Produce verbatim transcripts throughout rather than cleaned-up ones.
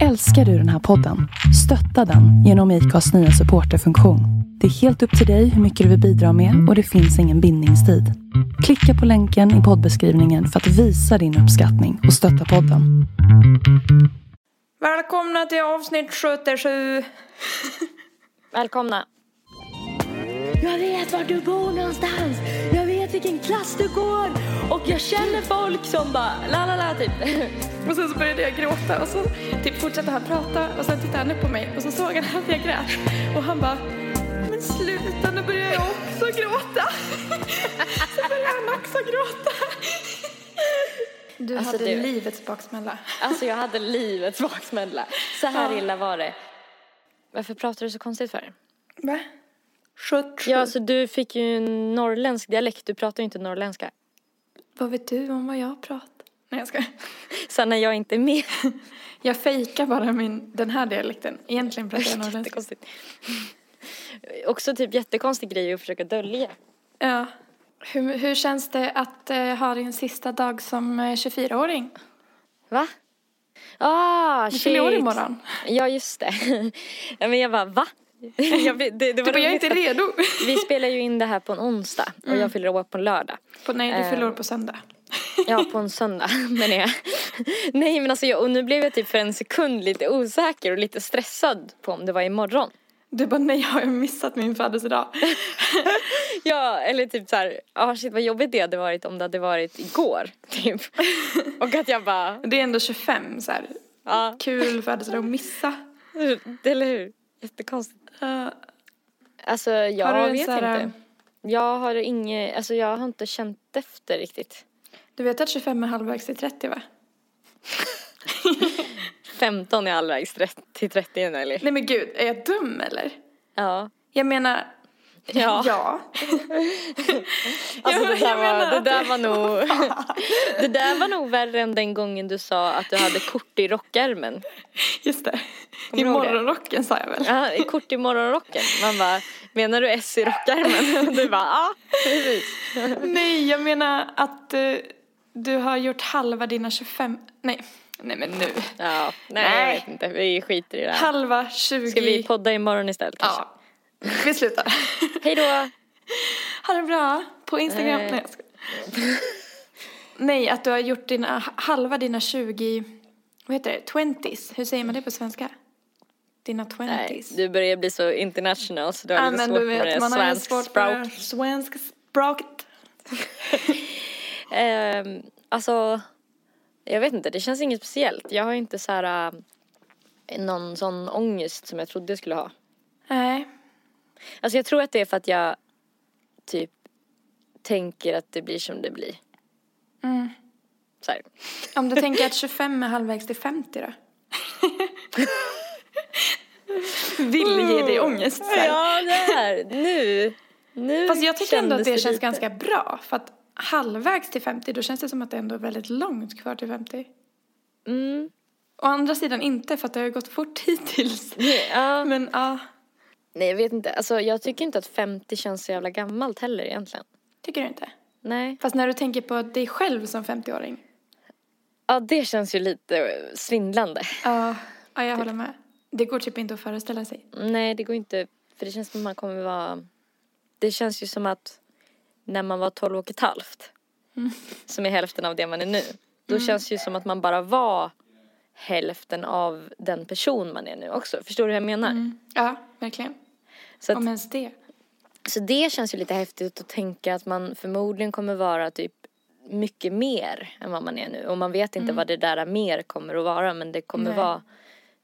Älskar du den här podden? Stötta den genom I K As nya supporterfunktion. Det är helt upp till dig hur mycket du vill bidra med och det finns ingen bindningstid. Klicka på länken i poddbeskrivningen för att visa din uppskattning och stötta podden. Välkomna till avsnitt sjuttiosju. Välkomna. Jag vet var du bor någonstans. Jag vet vilken klass du går. Och jag känner folk som bara la la la typ. Och sen så började jag gråta. Och så typ fortsatte han prata. Och sen tittade han upp på mig. Och så såg han att jag grät. Och han bara, men sluta, nu börjar jag också gråta. Så började han också gråta. Du alltså hade du... livets baksmälla. Alltså jag hade livets baksmälla. Så här ja. Illa var det. Varför pratar du så konstigt för? Va? Sjuttsju. Ja, alltså du fick ju en norrländsk dialekt. Du pratar ju inte norrländska. Vad vet du om vad jag pratar? Nej, jag ska. Så när jag inte är med. Jag fejkar bara min, den här dialekten. Egentligen pratar jag norrländska. Jättekonstigt. Också typ jättekonstig grej att försöka dölja. Ja. Hur, hur känns det att eh, ha din sista dag som eh, tjugofyra-åring? Va? Ah, shit. Du fyller år imorgon. Ja, just det. Men jag bara, va? Jag, det, det var du bara, jag är inte redo. Vi spelar ju in det här på en onsdag. Och mm. jag fyller år på en lördag. På, nej, du fyller år på söndag. Ja, på en söndag. Men jag, nej, men alltså jag, och nu blev jag typ för en sekund lite osäker och lite stressad på om det var imorgon. Du bara, nej, jag har missat min födelsedag. Ja, eller typ så här, ah, shit, vad jobbigt det hade varit om det hade varit igår. Typ. Och att jag bara... Det är ändå tjugofem, så här. Ja. Kul födelsedag att missa. Eller hur? Jättekonstigt. Uh, alltså jag vet här, inte. Jag har inget, alltså jag har inte känt efter riktigt. Du vet att tjugofem är halvvägs till trettio, va? femton är halvvägs till trettio, eller? Nej men gud, är jag dum eller? Ja. Jag menar ja. Ja. Alltså, det där var, det där var nog det där var nog värre än den gången du sa att du hade kort i rockärmen. Just det. I morgonrocken sa jag väl. Ja, kort i morgonrocken. Man bara, menar du S i rockärmen? Du bara, ja, precis. Nej, jag menar att uh, du har gjort halva dina tjugofem... Nej. Nej men nu. Ja, nej, nej. Jag vet inte. Vi skiter i det här. Halva tjugo. Ska vi podda imorgon istället kanske? Ja. Vi slutar. Hej då. Ha det bra. På Instagram. Eh. Nej, Nej, att du har gjort dina, halva dina tjugo... Vad heter det? tjugotalet. Hur säger man det på svenska? Dina tjugotalet. Nej, du börjar bli så international så du har ah, lite svårt du vet, med det. Svensk sprout. Svensk sprout. um, alltså, jag vet inte. Det känns inget speciellt. Jag har inte så här, uh, någon sån ångest som jag trodde jag skulle ha. Nej. Alltså jag tror att det är för att jag typ tänker att det blir som det blir. Mm. Så här. Om du tänker att tjugofem är halvvägs till femtio då? Vill mm. ge dig ångest. Så här. Ja, det här. Nu. nu Fast jag tycker ändå att det, det känns lite. Ganska bra. För att halvvägs till femtio, då känns det som att det ändå är väldigt långt kvar till femtio. Mm. Å andra sidan inte, för att det har gått fort hittills. Ja. Men ja... Uh. Nej, jag vet inte. Alltså, jag tycker inte att femtio känns så jävla gammalt heller egentligen. Tycker du inte? Nej. Fast när du tänker på dig själv som femtio-åring. Ja, det känns ju lite svindlande. Ja, ja jag typ. Håller med. Det går typ inte att föreställa sig. Nej, det går inte. För det känns som att man kommer vara... Det känns ju som att när man var tolv och ett halvt. Mm. Som är hälften av det man är nu. Då mm. känns det ju som att man bara var... hälften av den person man är nu också. Förstår du vad jag menar? Mm. Ja, verkligen. Så att, om ens det. Så det känns ju lite häftigt att tänka att man förmodligen kommer vara typ mycket mer än vad man är nu. Och man vet inte mm. vad det där mer kommer att vara. Men det kommer Nej. Vara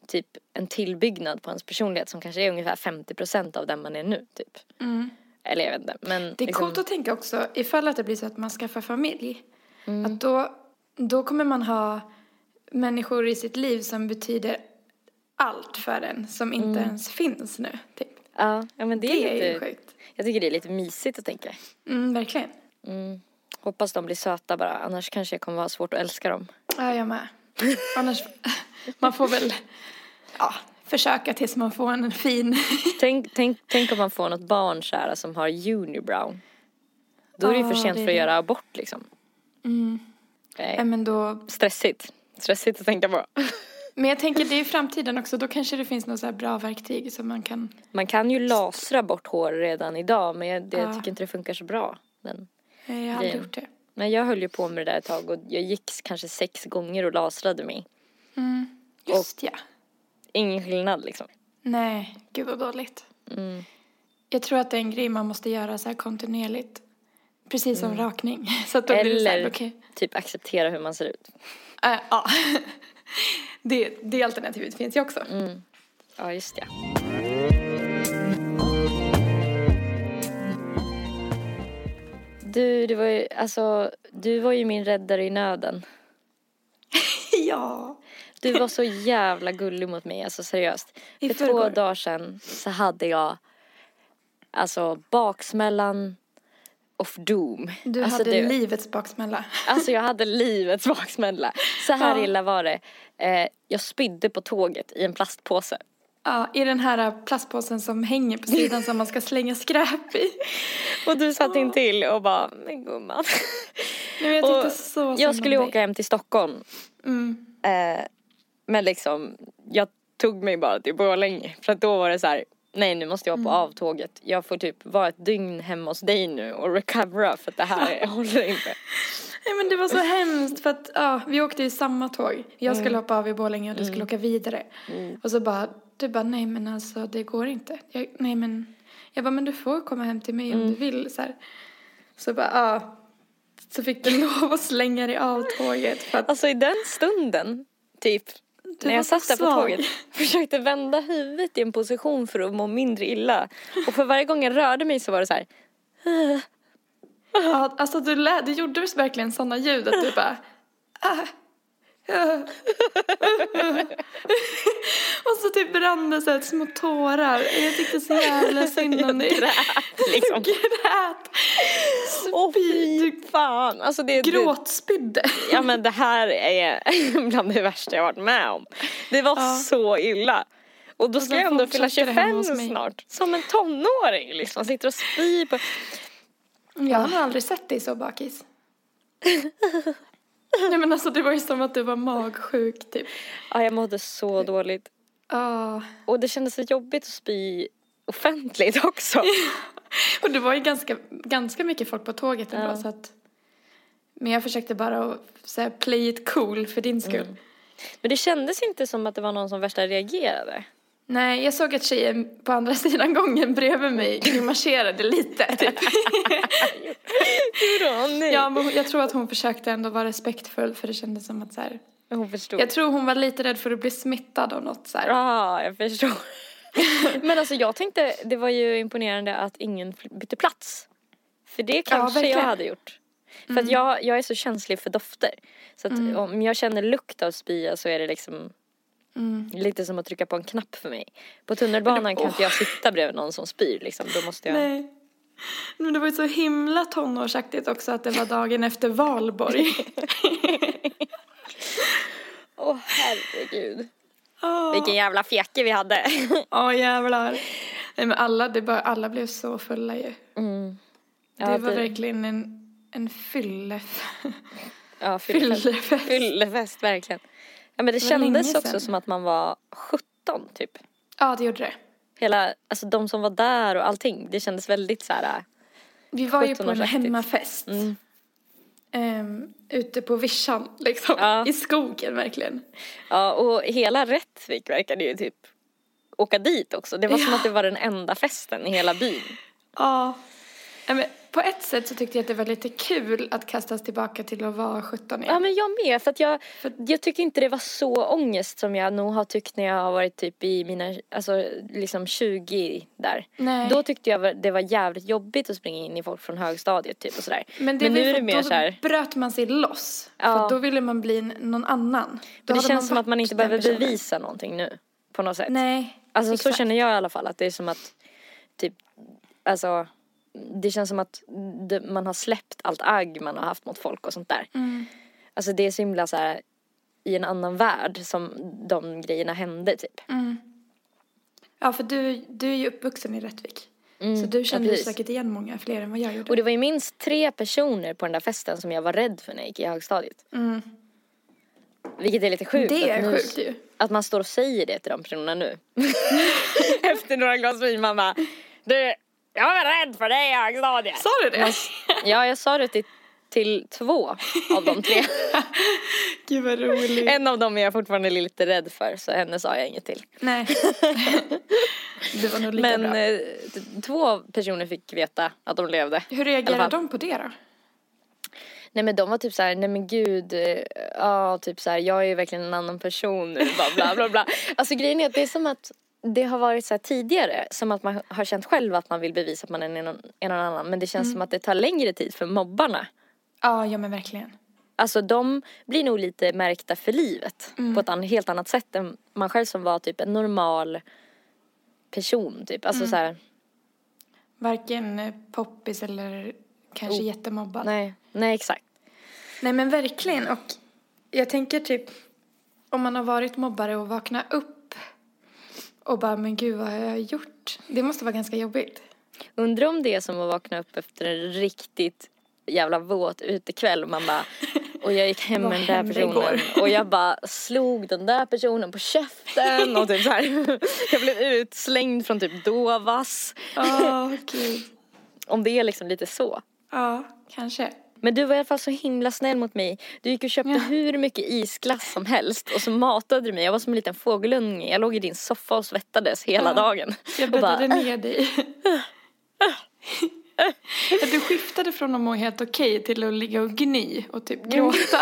typ en tillbyggnad på ens personlighet som kanske är ungefär femtio procent av den man är nu. Typ. Mm. Eller jag vet inte. Men det är liksom... coolt att tänka också ifall att det blir så att man skaffar familj. Mm. Att då, då kommer man ha människor i sitt liv som betyder allt för en. Som inte mm. ens finns nu. Typ. Ja, ja, men det, det är lite, ju sjukt. Jag tycker det är lite mysigt att tänka. Mm, verkligen. Mm. Hoppas de blir söta bara. Annars kanske jag kommer vara svårt att älska dem. Ja, jag med. Annars, man får väl ja, försöka tills man får en fin... tänk, tänk, tänk om man får något barn så här, som har unibrow. Då är det ju för sent det... för att göra abort liksom. Mm. Nej, men då... Stressigt. Stressigt att tänka på. Men jag tänker det är i framtiden också. Då kanske det finns något så här bra verktyg som man kan... Man kan ju lasra bort hår redan idag. Men jag, det, ja. jag tycker inte det funkar så bra. Den Nej, jag har aldrig gjort det. Men jag höll ju på med det där ett tag. Och jag gick kanske sex gånger och lasrade mig. Mm, just och ja. Ingen skillnad liksom. Nej, gud vad dåligt. Mm. Jag tror att det är en grej man måste göra så här kontinuerligt. Precis som mm. rakning. Så att då Eller blir det så här, okay. typ acceptera hur man ser ut. Ja. Uh, uh. Det, det alternativet finns ju också. Mm. Ja, just det. Du, det var ju, alltså, du var ju min räddare i nöden. Ja. Du var så jävla gullig mot mig, alltså seriöst. I För förrgår. två dagar sedan så hade jag alltså baksmällan of doom. Du alltså, hade du, livets baksmälla. Alltså jag hade livets baksmälla. Så här ja. illa var det. Eh, jag spydde på tåget i en plastpåse. Ja, i den här plastpåsen som hänger på sidan som man ska slänga skräp i. Och du satt in till och bara, men gumman. Nej, jag tyckte så jag skulle åka hem till Stockholm. Mm. Eh, men liksom, jag tog mig bara till Borlänge. För att då var det så här... Nej, nu måste jag vara på mm. avtåget. Jag får typ vara ett dygn hemma hos dig nu och recovera för att det här är, jag håller inte. Nej, men det var så hemskt för att ja, vi åkte i samma tåg. Jag skulle mm. hoppa av i Borlänge och du mm. skulle åka vidare. Mm. Och så bara, du bara, nej men alltså det går inte. Jag, nej men, jag bara, men du får komma hem till mig mm. om du vill. Så, här. så bara, ja. Så fick du lov att slänga dig av tåget. För att... Alltså i den stunden, typ... Du när jag satt där på tåget försökte vända huvudet i en position för att må mindre illa. Och för varje gång jag rörde mig så var det så här. Ja, alltså du, lä- du gjorde verkligen sådana ljud att du bara. Och så typ brann det så här små tårar. Jag tyckte så jävla synd om dig. Grät liksom. Grät. Åh fy fan. Alltså det, gråtspydde. Det, ja men det här är bland det värsta jag varit med om. Det var ja. så illa. Och då ska och jag ändå fylla tjugofem snart. Som en tonåring liksom. Sitter och spyr på. Jag har aldrig sett dig så bakis. Nej men alltså det var ju som att du var magsjuk typ. Ja jag mådde så dåligt. Oh. Och det kändes så jobbigt att spy offentligt också. Och det var ju ganska, ganska mycket folk på tåget ändå. Ja. Så att, men jag försökte bara så här, play it cool för din skull. Mm. Men det kändes inte som att det var någon som värsta reagerade. Nej, jag såg att tjejen på andra sidan gången bredvid mig grimaserade lite. Typ. Ja, men jag tror att hon försökte ändå vara respektfull för det kändes som att så här... Hon förstod. Jag tror hon var lite rädd för att bli smittad av något så här. Ja, jag förstår. Men alltså jag tänkte, det var ju imponerande att ingen bytte plats. För det kanske ja, jag hade gjort. För mm. att jag, jag är så känslig för dofter. Så att mm. om jag känner lukt av spya så är det liksom... Mm. Lite som att trycka på en knapp för mig. På tunnelbanan men, kan oh. inte jag sitta bredvid någon som spyr liksom. Då måste jag... Nej. Men det var ju så himla tonårsaktigt också att det var dagen efter Valborg. Åh oh, herregud. Oh. Vilken jävla fjäcke vi hade. Åh oh, jävlar. Nej, men alla, det bara, alla blev så fulla ju. Mm. Ja, det var det... verkligen en, en fyllef. Ja, fyllefest. Fyllefest. Fyllefest, verkligen. Ja, men det kändes också som att man var sjutton typ. Ja, det gjorde det. Hela, alltså de som var där och allting. Det kändes väldigt så här. Vi var ju på en hemmafest. Mm. Um, ute på vischan liksom. Ja. I skogen verkligen. Ja, och hela Rättvik verkade ju typ åka dit också. Det var ja. som att det var den enda festen i hela byn. Ja. Ja men... På ett sätt så tyckte jag att det var lite kul att kastas tillbaka till att vara sjutton igen. Ja, men jag med. För att jag, för jag tyckte inte det var så ångest som jag nog har tyckt när jag har varit typ i mina, alltså liksom tjugo där. Nej. Då tyckte jag det var jävligt jobbigt att springa in i folk från högstadiet typ och sådär. Men, det men nu är det mer så här... Då bröt man sig loss. Ja. För då ville man bli någon annan. Då det känns som att man inte behöver bevisa någonting nu. På något sätt. Nej. Alltså exakt. Så känner jag i alla fall. Att det är som att typ, alltså... Det känns som att man har släppt allt agg man har haft mot folk och sånt där. Mm. Alltså det är så himla så här, i en annan värld som de grejerna hände typ. Mm. Ja, för du, du är ju uppvuxen i Rättvik. Mm. Så du kände ja, ju säkert igen många fler än vad jag gjorde. Och det var ju minst tre personer på den där festen som jag var rädd för när jag gick i högstadiet. Mm. Vilket är lite sjukt. Det är att, nu, sjukt ju. Att man står och säger det till de personerna nu. Efter några glas vin, mamma. Du, jag var rädd för dig, jag sa det. Sa du det? Man, ja, jag sa det till, till två av de tre. Gud vad roligt. En av dem är jag fortfarande lite rädd för, så henne sa jag inget till. Nej. Det var nog lika Men, bra. Men två personer fick veta att de levde. Hur reagerade de på det då? Nej men de var typ så här, nej men gud, ja typ så här, jag är ju verkligen en annan person nu, bla bla bla bla. Alltså grejen är att det är som att det har varit så här tidigare, som att man har känt själv att man vill bevisa att man är någon, är någon annan. Men det känns mm. som att det tar längre tid för mobbarna. Ja, ja men verkligen. Alltså de blir nog lite märkta för livet mm. på ett an- helt annat sätt än man själv som var typ en normal person typ. Alltså mm. så här. Varken poppis eller... Kanske oh. jättemobbad. Nej, nej exakt. Nej men verkligen. Och jag tänker typ om man har varit mobbare och vaknar upp och bara men gud vad har jag gjort? Det måste vara ganska jobbigt. Undrar om det är som att vakna upp efter en riktigt jävla våt utekväll och man bara och jag gick hem med den där personen och jag bara slog den där personen på käften och typ så här. Jag blev utslängd från typ Dovas. Åh oh, gud. Om det är liksom lite så. Ja, kanske. Men du var i alla fall så himla snäll mot mig. Du gick och köpte ja. hur mycket isglass som helst. Och så matade du mig. Jag var som en liten fågelunge. Jag låg i din soffa och svettades hela ja. dagen. Jag bäddade ner dig. Du skiftade från att må helt okej till att ligga och gny. Och typ gråta.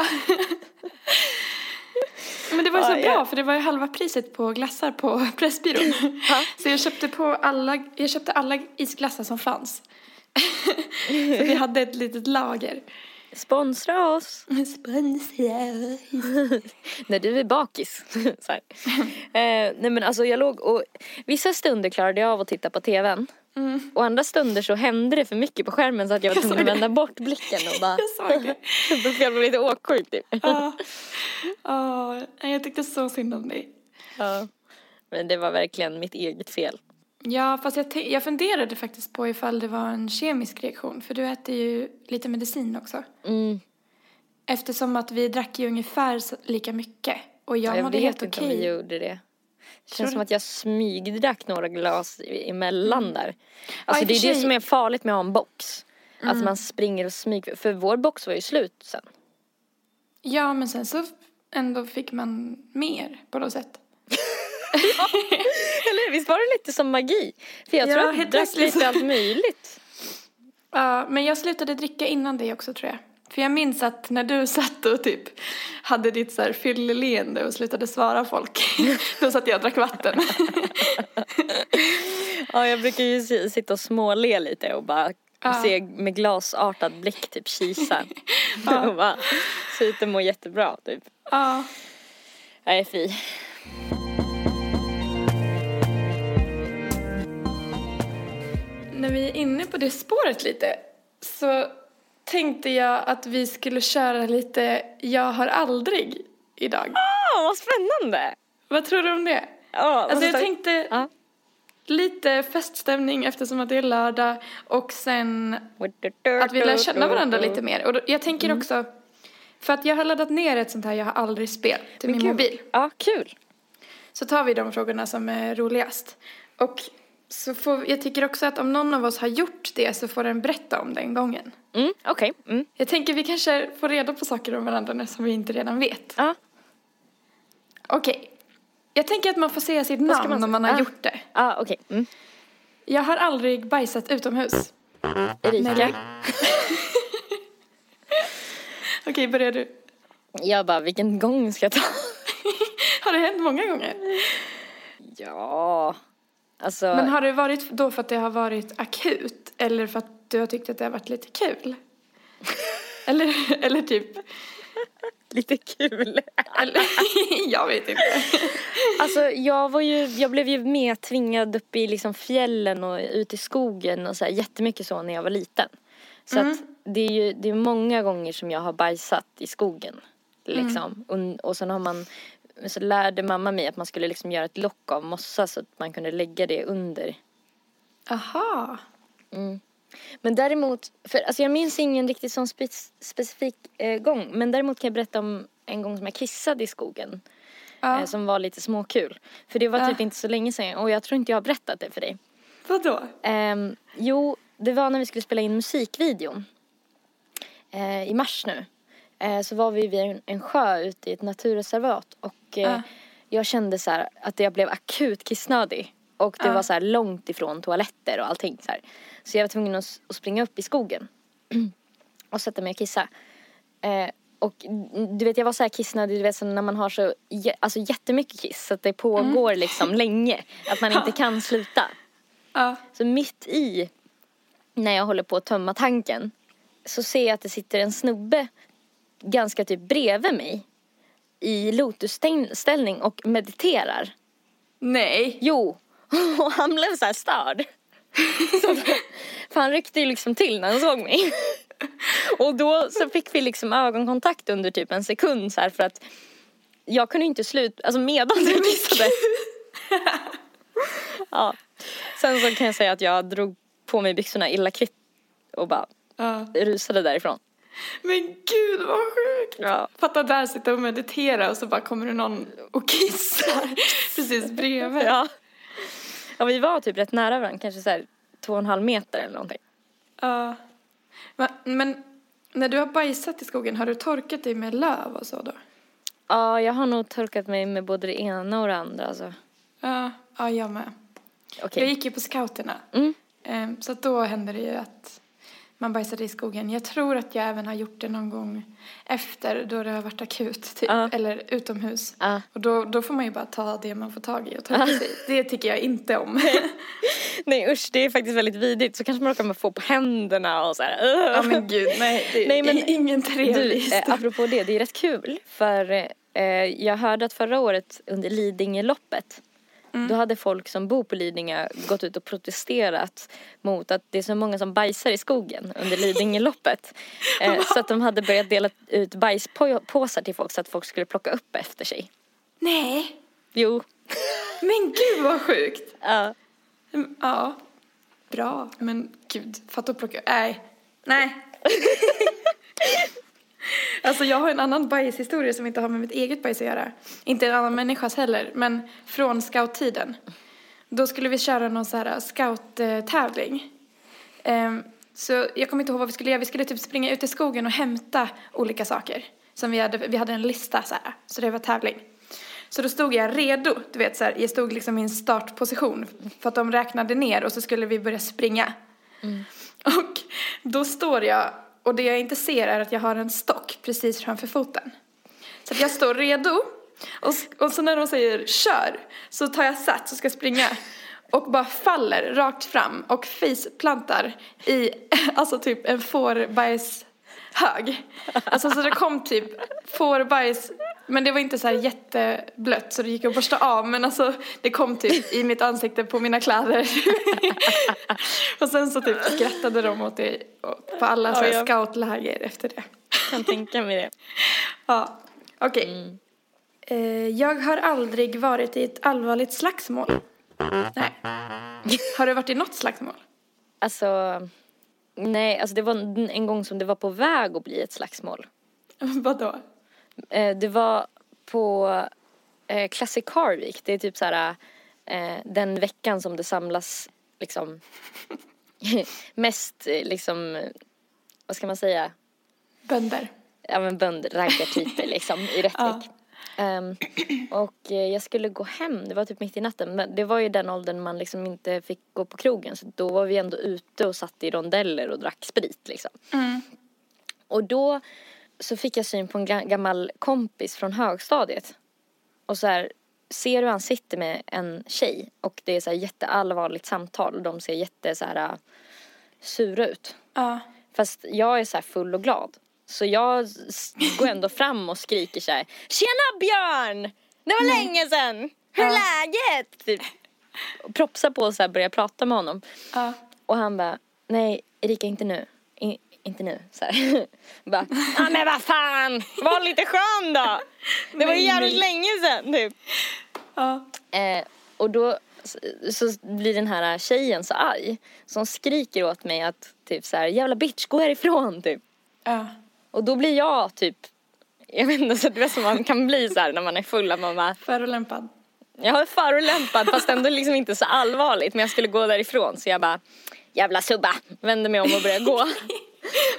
Men det var ju så ah, bra, ja. för det var ju halva priset på glassar på Pressbyrån. Så jag köpte, på alla, jag köpte alla isglassar som fanns. Så vi hade ett litet lager. Sponsra oss. Sponsra oss. När du är bakis. Så här. Eh, nej men alltså jag låg och... Vissa stunder klarade jag av att titta på tvn. Mm. Och andra stunder så hände det för mycket på skärmen så att jag var tvungen att vända bort blicken och bara... Jag såg det. Jag blev lite åksjuk typ. Ja. Ja, jag tyckte så synd om dig. Ja, men det var verkligen mitt eget fel. Ja, fast jag, te- jag funderade faktiskt på ifall det var en kemisk reaktion. För du äter ju lite medicin också. Mm. Eftersom att vi drack ju ungefär lika mycket. Och jag, ja, jag mådde helt okej. Jag vet inte om vi gjorde det. Det känns som att jag smygdrack några glas emellan där. Alltså ja, det är tjej. det som är farligt med att ha en box. Mm. Att man springer och smyger. För vår box var ju slut sen. Ja, men sen så ändå fick man mer på något sätt. Ja, eller visst var det lite som magi. För jag ja, tror att jag drack lite allt möjligt. Ja, men jag slutade dricka innan det också tror jag. För jag minns att när du satt och typ hade ditt så här fylleleende och slutade svara folk. Då satt jag och drack vatten. Ja, jag brukar ju sitta och småle lite och bara ja. se med glasartad blick typ kisa. Ja. Och bara så inte må jättebra typ. Ja. Nej, fy. När vi är inne på det spåret lite så tänkte jag att vi skulle köra lite jag har aldrig idag. Åh, oh, vad spännande! Vad tror du om det? Oh, alltså jag tar... tänkte ah. lite feststämning eftersom att det är lördag och sen att vi lär känna varandra lite mer. Och då, jag tänker mm. också, för att jag har laddat ner ett sånt här jag har aldrig spel till Men min kul. mobil. Ja, kul! Så tar vi de frågorna som är roligast. Och... Så får, jag tycker också att om någon av oss har gjort det så får den berätta om den gången. Mm, okej. Okay. Mm. Jag tänker vi kanske får reda på saker om varandra som vi inte redan vet. Ja. Uh. Okej. Okay. Jag tänker att man får säga sitt namn man om man har uh. gjort det. Ja, uh, okej. Okay. Mm. Jag har aldrig bajsat utomhus. Erika. Okej, okay, börjar du. Jag bara, vilken gång ska jag ta? Har det hänt många gånger? Ja... Alltså, men har det varit då för att det har varit akut? Eller för att du har tyckt att det har varit lite kul? eller, eller typ... Lite kul? Eller, jag vet inte. Alltså, jag, var ju, jag blev ju med tvingad upp i liksom fjällen och ut i skogen. Och så här, jättemycket så när jag var liten. Så mm. att det är ju det är många gånger som jag har bajsat i skogen. Liksom. Mm. Och, och sen har man... Så lärde mamma mig att man skulle liksom göra ett lock av mossa så att man kunde lägga det under. Aha. Mm. Men däremot, för, alltså jag minns ingen riktigt sån spe- specifik eh, gång. Men däremot kan jag berätta om en gång som jag kissade i skogen. Ja. Eh, som var lite småkul. För det var ja. typ inte så länge sedan. Och jag tror inte jag har berättat det för dig. Vadå? Eh, jo, det var när vi skulle spela in musikvideon. Eh, I mars nu. Eh, så var vi vid en, en sjö ute i ett naturreservat. Och eh, ja. jag kände så här, att jag blev akut kissnödig. Och det ja. var så här långt ifrån toaletter och allting så här. Så jag var tvungen att springa upp i skogen. Och sätta mig och kissa. Eh, och du vet, jag var så här kissnödig. Du vet, så när man har så alltså, jättemycket kiss. Så att det pågår mm. liksom länge. Att man inte kan sluta. Ja. Så mitt i, när jag håller på att tömma tanken. Så ser jag att det sitter en snubbe. Ganska typ bredvid mig. I lotusställning och mediterar. Nej. Jo. Och han blev så här störd. Så, för han ryckte ju liksom till när han såg mig. Och då så fick vi liksom ögonkontakt under typ en sekund så här, för att jag kunde inte sluta, alltså medan jag kissade. Ja. Sen så kan jag säga att jag drog på mig byxorna illa kvitt och bara ja. rusade därifrån. Men gud vad sjukt. Ja. Fatta där, sitta och meditera och så bara kommer det någon och kissar precis bredvid. Ja. Ja, vi var typ rätt nära varandra. Kanske så här två och en halv meter eller någonting. Ja. Uh, men, men när du har bajsat i skogen, har du torkat dig med löv och så då? Ja, uh, jag har nog torkat mig med både det ena och det andra. Alltså. Uh, ja, jag med. Okay. Jag gick ju på scouterna. Mm. Um, så att då händer det ju att man bajsade i skogen. Jag tror att jag även har gjort det någon gång efter, då det har varit akut typ, uh. eller utomhus. Uh. Och då, då får man ju bara ta det man får tag i och ta uh. sig. Det tycker jag inte om. Nej usch, det är faktiskt väldigt vidigt. Så kanske man råkar få på händerna och så här. Uh. Ja men gud, nej. Det nej, men, är ingen trevlig. Du, eh, apropå det, det är rätt kul. För eh, jag hörde att förra året under Lidingeloppet. Mm. Då hade folk som bor på Lidingö gått ut och protesterat mot att det är så många som bajsar i skogen under Lidingeloppet. eh, så att de hade börjat dela ut bajspåsar till folk så att folk skulle plocka upp efter sig. Nej. Jo. Men gud vad sjukt. Ja. Ja. Bra. Men gud, fatta och plocka. Nej. Nej. Alltså jag har en annan bajshistoria som inte har med mitt eget bajs att göra. Inte en annan människas heller, men från scouttiden. Då skulle vi köra någon så här scout-tävling. Um, så jag kommer inte ihåg vad vi skulle göra. Vi skulle typ springa ut i skogen och hämta olika saker. Som vi hade, vi hade en lista så här, så det var tävling. Så då stod jag redo, du vet så här, jag stod liksom i en startposition. För att de räknade ner och så skulle vi börja springa. Mm. Och då står jag. Och det jag inte ser är att jag har en stock precis framför foten. Så att jag står redo. Och, och så när de säger kör. Så tar jag sats och ska springa. Och bara faller rakt fram. Och faceplantar i alltså typ en fårbajshög. Alltså så det kom typ fårbajs. Men det var inte så här jätteblött så det gick att borsta av. Men alltså det kom typ i mitt ansikte på mina kläder. Och sen så typ skrattade de åt det på alla så här ja, ja. scoutläger efter det. Jag kan tänka mig det. Ja, okej. Okay. Mm. Eh, jag har aldrig varit i ett allvarligt slagsmål. Nej. Har du varit i något slagsmål? Alltså, nej. Alltså det var en gång som det var på väg att bli ett slagsmål. Vadå? Det var på eh, Classic Car Week. Det är typ så här eh, den veckan som det samlas liksom mest liksom vad ska man säga? Bönder. Ja men bönder, raggartyper liksom i Rättvik. Ja. Um, och eh, jag skulle gå hem. Det var typ mitt i natten, men det var ju den åldern man liksom inte fick gå på krogen, så då var vi ändå ute och satt i rondeller och drack sprit liksom. Mm. Och då så fick jag syn på en gammal kompis från högstadiet. Och så här, ser du han sitter med en tjej. Och det är så här jätteallvarligt samtal. Och de ser jätte så här sura ut. Uh. Fast jag är så här full och glad. Så jag går ändå fram och skriker så här. Tjena Björn! Det var mm. länge sedan! Hur är uh. läget? Typ. Och propsar på och så här börjar prata med honom. Uh. Och han bara, nej Erika inte nu. In- Inte nu, så här. Bara, ah, men vad fan, var lite skön då. Det var ju jävligt länge sedan, typ. Ja. Eh, Och då så blir den här tjejen så arg. Som skriker åt mig att typ så här, jävla bitch, gå härifrån typ. Ja. Och då blir jag typ, jag vet inte, så det är som man kan bli så här när man är full, att man bara... Förolämpad. Jag är förolämpad fast ändå liksom inte så allvarligt. Men jag skulle gå därifrån så jag bara, jävla subba, vände mig om och började gå.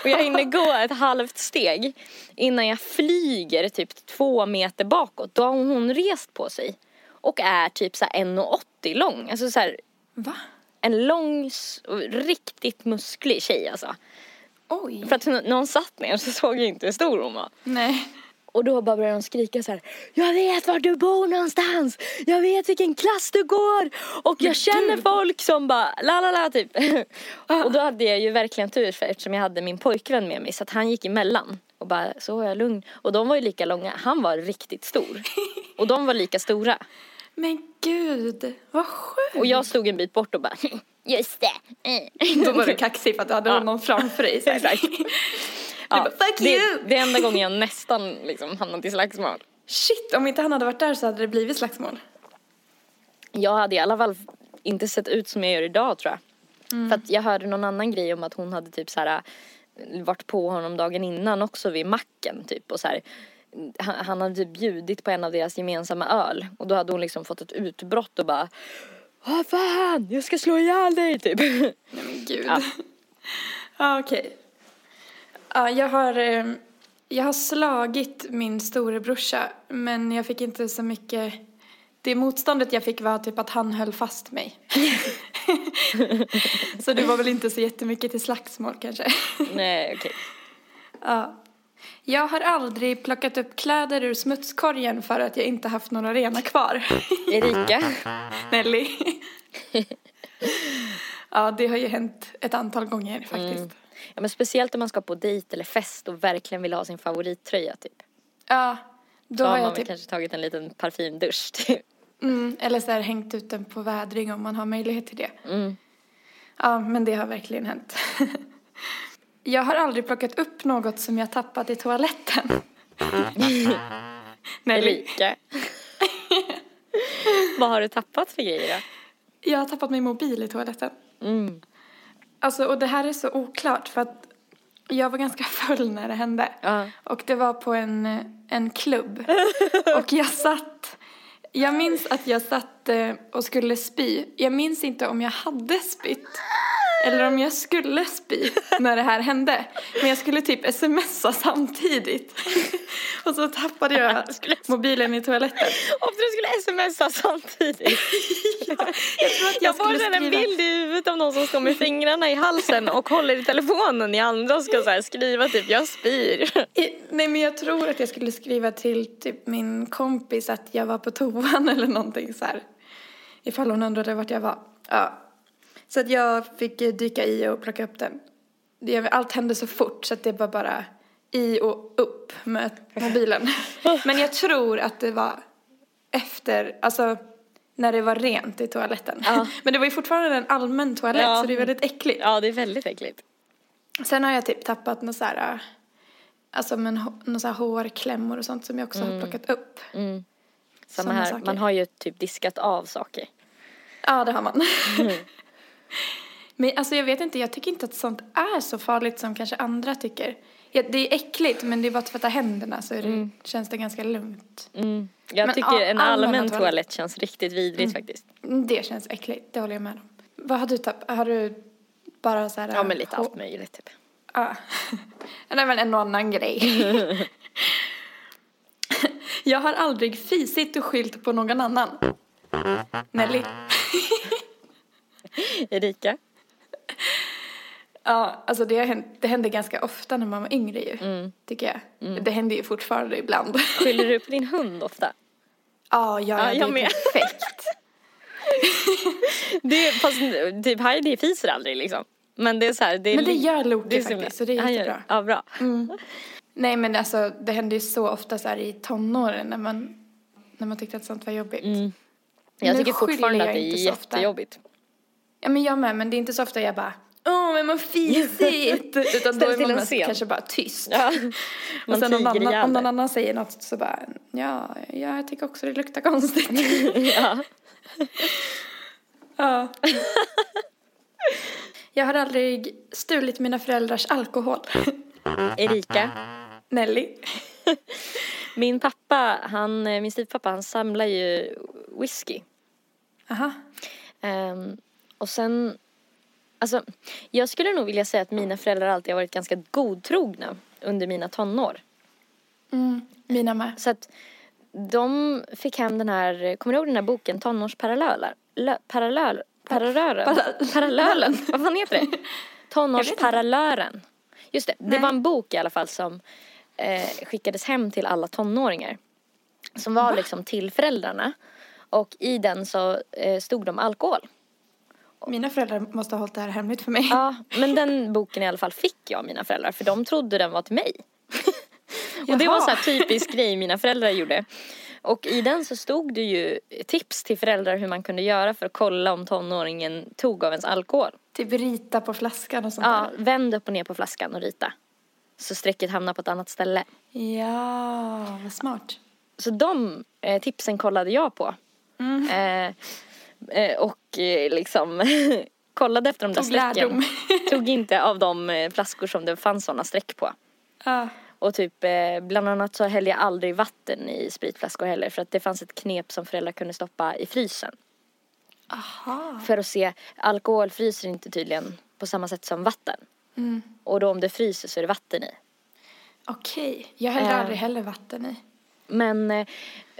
Och jag hinner gå ett halvt steg innan jag flyger typ två meter bakåt. Då har hon rest på sig. Och är typ så här en åttio lång. Alltså så här, va? En lång, riktigt musklig tjej alltså. Oj. För att när hon satt ner så såg jag inte hur stor hon var. Nej. Och då bara började hon skrika så här. Jag vet var du bor någonstans. Jag vet vilken klass du går. Och jag känner folk som bara la la la typ. Ah. Och då hade jag ju verkligen tur för, eftersom jag hade min pojkvän med mig. Så att han gick emellan. Och bara så var jag lugn. Och de var ju lika långa. Han var riktigt stor. Och de var lika stora. Men gud, vad sjukt. Och jag stod en bit bort och bara, just det. Då var du kaxig för att du hade ja. Någon framför dig. Exakt. Ja, bara, fuck det, you. Det är enda gången jag nästan liksom hamnat i slagsmål. Shit, om inte han hade varit där så hade det blivit slagsmål. Jag hade i alla fall inte sett ut som jag gör idag, tror jag. Mm. För att jag hörde någon annan grej om att hon hade typ så här varit på honom dagen innan också vid macken typ, och så här, han, han hade typ bjudit på en av deras gemensamma öl, och då hade hon liksom fått ett utbrott och bara, vad fan, jag ska slå ihjäl dig typ. Nej men gud. Ja, ja okej. Okay. Ja, jag har, jag har slagit min storebrorsa, men jag fick inte så mycket. Det motståndet jag fick var typ att han höll fast mig. Så det var väl inte så jättemycket till slagsmål kanske. Nej, okej. Ja. Jag har aldrig plockat upp kläder ur smutskorgen för att jag inte haft några rena kvar. Erika. Nelly. Ja, det har ju hänt ett antal gånger faktiskt. Mm. Ja, men speciellt om man ska på dejt eller fest och verkligen vill ha sin favorittröja typ. Ja, då, då har jag typ kanske tagit en liten parfymdusch typ. Mm, eller så här hängt ut den på vädring om man har möjlighet till det. Mm. Ja, men det har verkligen hänt. Jag har aldrig plockat upp något som jag tappat i toaletten. Nej, lika. Vad har du tappat för grejer då? Jag har tappat min mobil i toaletten. Mm. Alltså, och det här är så oklart för att jag var ganska full när det hände. Uh. Och det var på en, en klubb. Och jag satt, jag minns att jag satt och skulle spy. Jag minns inte om jag hade spytt eller om jag skulle spy när det här hände. Men jag skulle typ smsa samtidigt. Och så tappade jag mobilen i toaletten. Och du skulle smsa samtidigt. Ja, jag tror att jag, jag skulle skriva. Jag får en bild i huvudet av någon som står med fingrarna i halsen och håller i telefonen i andra och ska så här skriva typ, jag spyr. Nej, men jag tror att jag skulle skriva till typ min kompis att jag var på toan eller någonting så här. Ifall hon undrade vart jag var. Ja. Så att jag fick dyka i och plocka upp den. Allt hände så fort så att det var bara i och upp med mobilen. Men jag tror att det var efter, alltså när det var rent i toaletten. Ja. Men det var ju fortfarande en allmän toalett, ja. Så det är väldigt äckligt. Ja, det är väldigt äckligt. Sen har jag typ tappat några så här, alltså men några så här hårklämmor och sånt som jag också mm. har plockat upp. Mm. Samma här, saker. Man har ju typ diskat av saker. Ja, det har man. Mm. Men alltså jag vet inte, jag tycker inte att sånt är så farligt som kanske andra tycker. Ja, det är äckligt, men det är bara att tvätta händerna så är det, mm. känns det ganska lugnt. Mm. Jag men, tycker ja, en allmän toalett. toalett känns riktigt vidrigt mm. faktiskt. Det känns äckligt, det håller jag med om. Vad har du tappat? Har du bara så här... Ja, men lite hår... allt möjligt typ. Ja, det är väl en annan grej. Jag har aldrig fisit och skilt på någon annan. Nelly. Erika? Ja, alltså det hände, det hände ganska ofta när man var yngre ju, mm. tycker jag. Mm. Det händer ju fortfarande ibland. Skyller du på din hund ofta? Ja, jag, ja, jag det är perfekt. Det är, fast typ Heidi fiser aldrig liksom. Men det är så här... Det är men det gör Loki faktiskt, så det är jättebra. Ja, bra. Mm. Nej, men alltså det hände ju så ofta så här i tonåren när man, när man tyckte att sånt var jobbigt. Mm. Jag nu tycker fortfarande jag att det är jättejobbigt. Ja, men jag med, men det är inte så ofta jag bara, åh, men vad fisigt. Utan då är man mest kanske bara tyst. Ja, och sen någon annan, om någon annan säger något så bara, ja, jag tycker också det luktar konstigt. Ja. Ja. Jag har aldrig stulit mina föräldrars alkohol. Erika. Nelly. Min pappa, han, min styvpappa, han samlar ju whisky. Aha. Um, och sen, alltså, jag skulle nog vilja säga att mina föräldrar alltid har varit ganska godtrogna under mina tonår. Mm, mina med. Så att de fick hem den här, kommer du ihåg den här boken, Tonårsparallöler? Lö, parallöl, parallölen? Parallölen. Parallölen, vad fan heter det? Tonårsparallören. Just det, det Nej. var en bok i alla fall som eh, skickades hem till alla tonåringar. Som var Va? liksom till föräldrarna. Och i den så eh, stod de alkohol. Mina föräldrar måste ha hållit det här hemligt för mig. Ja, men den boken i alla fall fick jag av mina föräldrar. För de trodde den var till mig. Och det var så här typisk grej mina föräldrar gjorde. Och i den så stod det ju tips till föräldrar hur man kunde göra för att kolla om tonåringen tog av ens alkohol. Typ rita på flaskan och sånt ja, där. Vänd upp och ner på flaskan och rita. Så strecket hamnar på ett annat ställe. Ja, vad smart. Så de eh, tipsen kollade jag på. Mm. Eh, eh, och eh, liksom kollade efter de där strecken. Tog inte av de eh, flaskor som det fanns sådana streck på. Ja. Och typ eh, bland annat så hällde jag aldrig vatten i spritflaskor heller. För att det fanns ett knep som föräldrar kunde stoppa i frysen. Aha. För att se, alkohol fryser inte tydligen på samma sätt som vatten. Mm. Och då om det fryser så är det vatten i. Okej, jag hällde eh. aldrig heller vatten i. Men eh,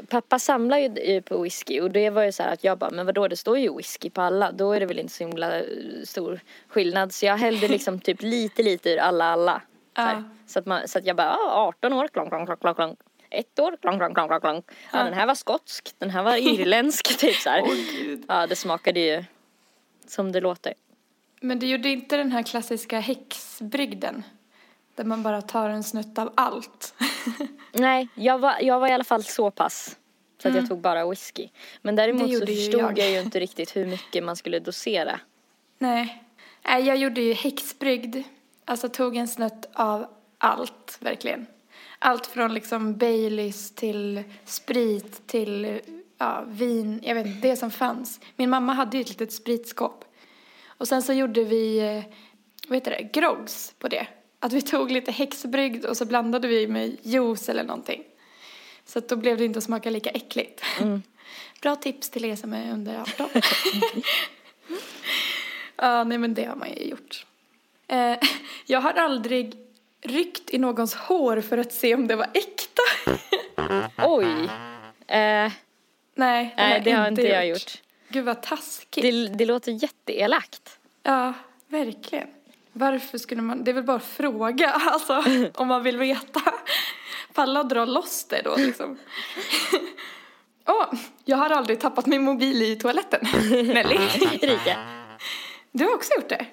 pappa samlar ju på whisky. Och det var ju så här att jag bara, men vadå, det står ju whisky på alla. Då är det väl inte så himla stor skillnad. Så jag hällde liksom typ lite lite ur alla alla. Ja. Så, att man, så att jag bara, ah, arton år, klonk, klonk, klonk, klonk. Ett år, klonk, klonk, klonk, klonk. Ja, ja. Den här var skotsk, den här var irländsk, typ så här. Oh, Gud. Ja, det smakade ju som det låter. Men du gjorde inte den här klassiska häxbrygden? Där man bara tar en snutt av allt? Nej, jag var, jag var i alla fall så pass. Så att mm. jag tog bara whisky. Men däremot så förstod jag. jag ju inte riktigt hur mycket man skulle dosera. Nej, Nej jag gjorde ju häxbrygd. Alltså tog en snutt av allt, verkligen. Allt från liksom Baileys till sprit till ja, vin. Jag vet inte, det som fanns. Min mamma hade ju ett litet spritskåp. Och sen så gjorde vi, vad heter det, groggs på det. Att vi tog lite häxbrygd och så blandade vi med juice eller någonting. Så att då blev det inte att smaka lika äckligt. Mm. Bra tips till er som är under arton. Ja, nej men det har man ju gjort. Eh, jag har aldrig ryckt i någons hår för att se om det var äkta. Oj. Eh, nej, det, nej, det har inte jag gjort. gjort. Gud vad taskigt. Det, det låter jätteelakt. Ja, verkligen. Varför skulle man... Det är väl bara fråga, alltså, om man vill veta. Falla och dra loss det då, liksom. Åh, oh, jag har aldrig tappat min mobil i toaletten. Nelly. Erika. Du har också gjort det?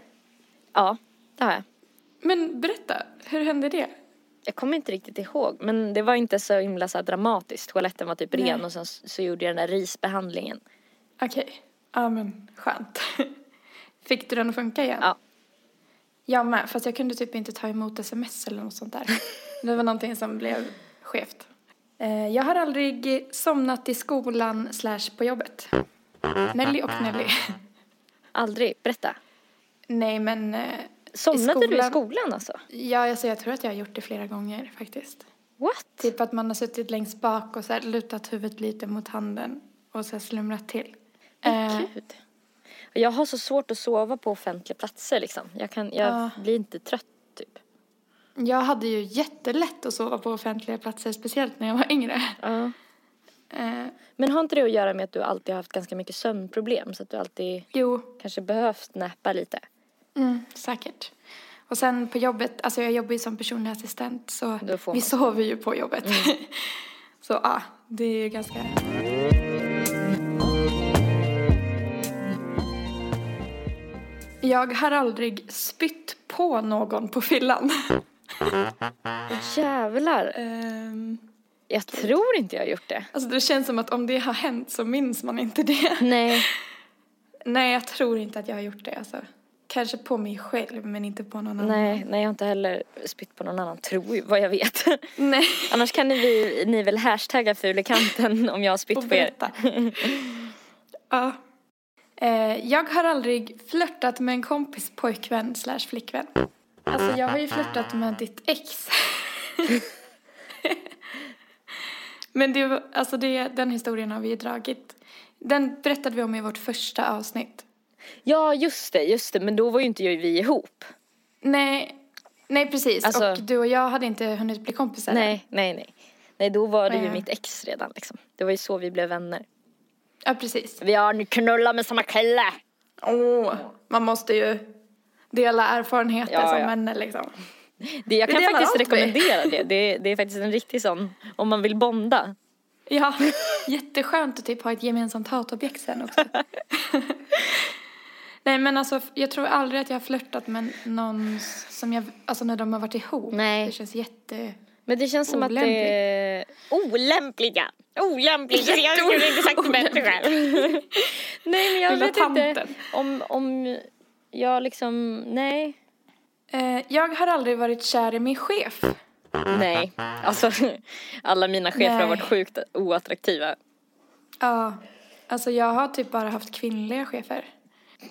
Ja, det har jag. Men berätta, hur hände det? Jag kommer inte riktigt ihåg. Men det var inte så himla så dramatiskt. Toaletten var typ Nej. ren och sen så gjorde jag den där risbehandlingen. Okej, okay. Ja men skönt. Fick du den att funka igen? Ja. Jag med, fast jag kunde typ inte ta emot sms eller något sånt där. Det var någonting som blev skevt. Jag har aldrig somnat i skolan slash på jobbet. Nelly och Nelly. Aldrig, berätta. Nej men... Somnade i skolan, du i skolan alltså? Ja, alltså, jag tror att jag har gjort det flera gånger faktiskt. What? Typ att man har suttit längst bak och så här, lutat huvudet lite mot handen. Och så slumrat till. Oh, eh. Gud. Jag har så svårt att sova på offentliga platser liksom. Jag, kan, jag ja. blir inte trött typ. Jag hade ju jättelätt att sova på offentliga platser. Speciellt när jag var yngre. Uh. Eh. Men har inte det att göra med att du alltid har haft ganska mycket sömnproblem? Så att du alltid jo. kanske behövt näppa lite? Mm, säkert. Och sen på jobbet, alltså jag jobbar ju som personlig assistent så vi sover ju på jobbet. Mm. Så ja, ah, det är ju ganska... Jag har aldrig spytt på någon på fyllan. Jävlar. Um, jag tror inte jag har gjort det. Alltså det känns som att om det har hänt så minns man inte det. Nej. Nej, jag tror inte att jag har gjort det alltså. Kanske på mig själv, men inte på någon annan. Nej, nej jag har inte heller spytt på någon annan, tror vad jag vet. Nej. Annars kan ni, ni väl hashtagga Fulekanten om jag har spytt på er. Ja. Eh, jag har aldrig flörtat med en kompis pojkvän slash flickvän. Alltså jag har ju flörtat med ditt ex. Men det, alltså det, den historien har vi ju dragit. Den berättade vi om i vårt första avsnitt. Ja, just det, just det. Men då var ju inte jag, vi ihop. Nej, nej precis. Alltså, och du och jag hade inte hunnit bli kompisar. Nej, nej, nej. Nej, då var det nej. ju mitt ex redan liksom. Det var ju så vi blev vänner. Ja, precis. Vi har nu knullat med samma kille. Åh, oh, man måste ju dela erfarenheter ja, som ja. vänner liksom. Det, jag kan faktiskt rekommendera det. det. Det är faktiskt en riktig sån, om man vill bonda. Ja, jätteskönt att typ ha ett gemensamt hatobjekt sen också. Nej, men alltså jag tror aldrig att jag har flörtat med någon som jag, alltså när de har varit ihop. Nej. Det känns jätte... Men det känns som olämpligt. Att det är... Olämpliga! Olämpliga! Jag skulle inte sagt det bättre själv. Nej, men jag Lilla vet tanten. Inte om, om jag liksom... Nej... Jag har aldrig varit kär i min chef. Nej, alltså alla mina chefer Nej. har varit sjukt oattraktiva. Ja, alltså jag har typ bara haft kvinnliga chefer.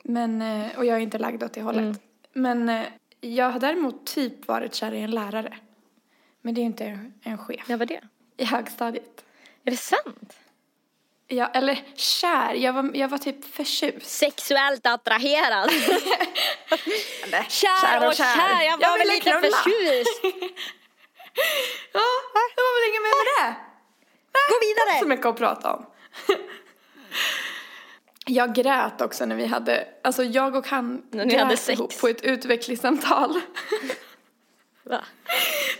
Men, och jag är inte lagd åt det hållet. Mm. Men jag har däremot typ varit kär i en lärare. Men det är inte en chef. Ja, vad det? I högstadiet. Är det sant? Ja, eller kär. Jag var, jag var typ förtjust. Sexuellt attraherad. Kär, kär och kär. kär. Jag var jag väl lite knulla. förtjust. Ja, det var väl inget mer med det. Nej, gå vidare. Det är så mycket att prata om. Jag grät också när vi hade... Alltså jag och han när ni hade sex ihop på ett utvecklingssamtal. Va?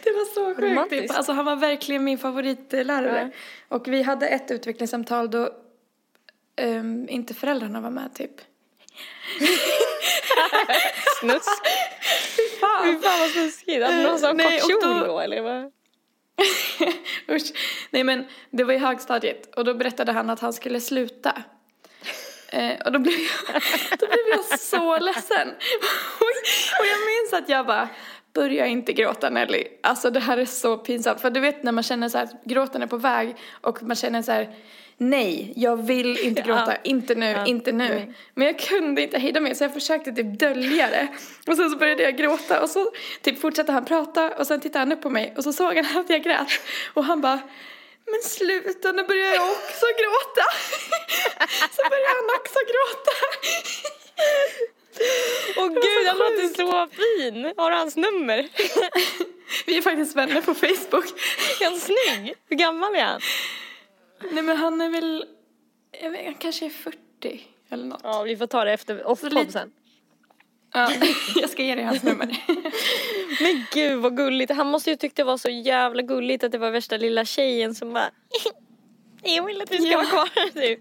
Det var så sjukt. Alltså han var verkligen min favoritlärare. Mm. Och vi hade ett utvecklingssamtal då um, inte föräldrarna var med typ. Snusk. Fy fan. Fy fan vad snuskigt. Att någon sa kort då eller vad? Nej men det var i högstadiet. Och då berättade han att han skulle sluta. Eh, och då blev, jag, då blev jag så ledsen. Och jag minns att jag bara... Börja inte gråta, Nelly. Alltså det här är så pinsamt. För du vet när man känner så här, gråten är på väg. Och man känner så här, nej, jag vill inte gråta. Ja. Inte nu, ja. inte nu. Nej. Men jag kunde inte hejda mig. Så jag försökte typ dölja det. Och sen så började jag gråta. Och så typ fortsatte han prata. Och sen tittade han upp på mig. Och så såg han att jag grät. Och han bara, men sluta, nu börjar jag också gråta. Så började han också gråta. Åh oh, gud, han låter så fin. Har du hans nummer? Vi är faktiskt vänner på Facebook. Är han snygg? Hur gammal är han? Nej men han är väl jag vet, han kanske är fyrtio eller något. Ja, vi får ta det efter off-podd sen. Ja, jag ska ge dig hans nummer. Men gud vad gulligt. Han måste ju tycka det var så jävla gulligt att det var värsta lilla tjejen som bara jag vill att vi ska ja. vara kvar typ.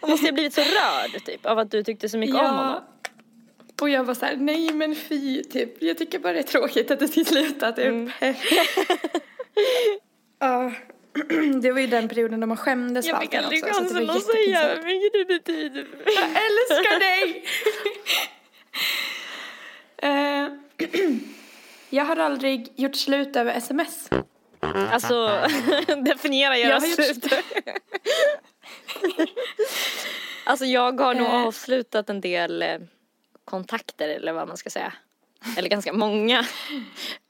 Han måste ju ha blivit så rörd typ av att du tyckte så mycket ja. om honom. Och jag var så här, nej men fy, typ. Jag tycker bara det är tråkigt att det till slut att mm. Ja, det var ju den perioden då man skämdes för allting också. Jag fick aldrig chansen att säga hur mycket det betyder. Jag älskar dig! uh, jag har aldrig gjort slut över sms. Alltså, definiera jag, jag slut. Gjort... alltså jag har nog uh, avslutat en del... kontakter eller vad man ska säga. Eller ganska många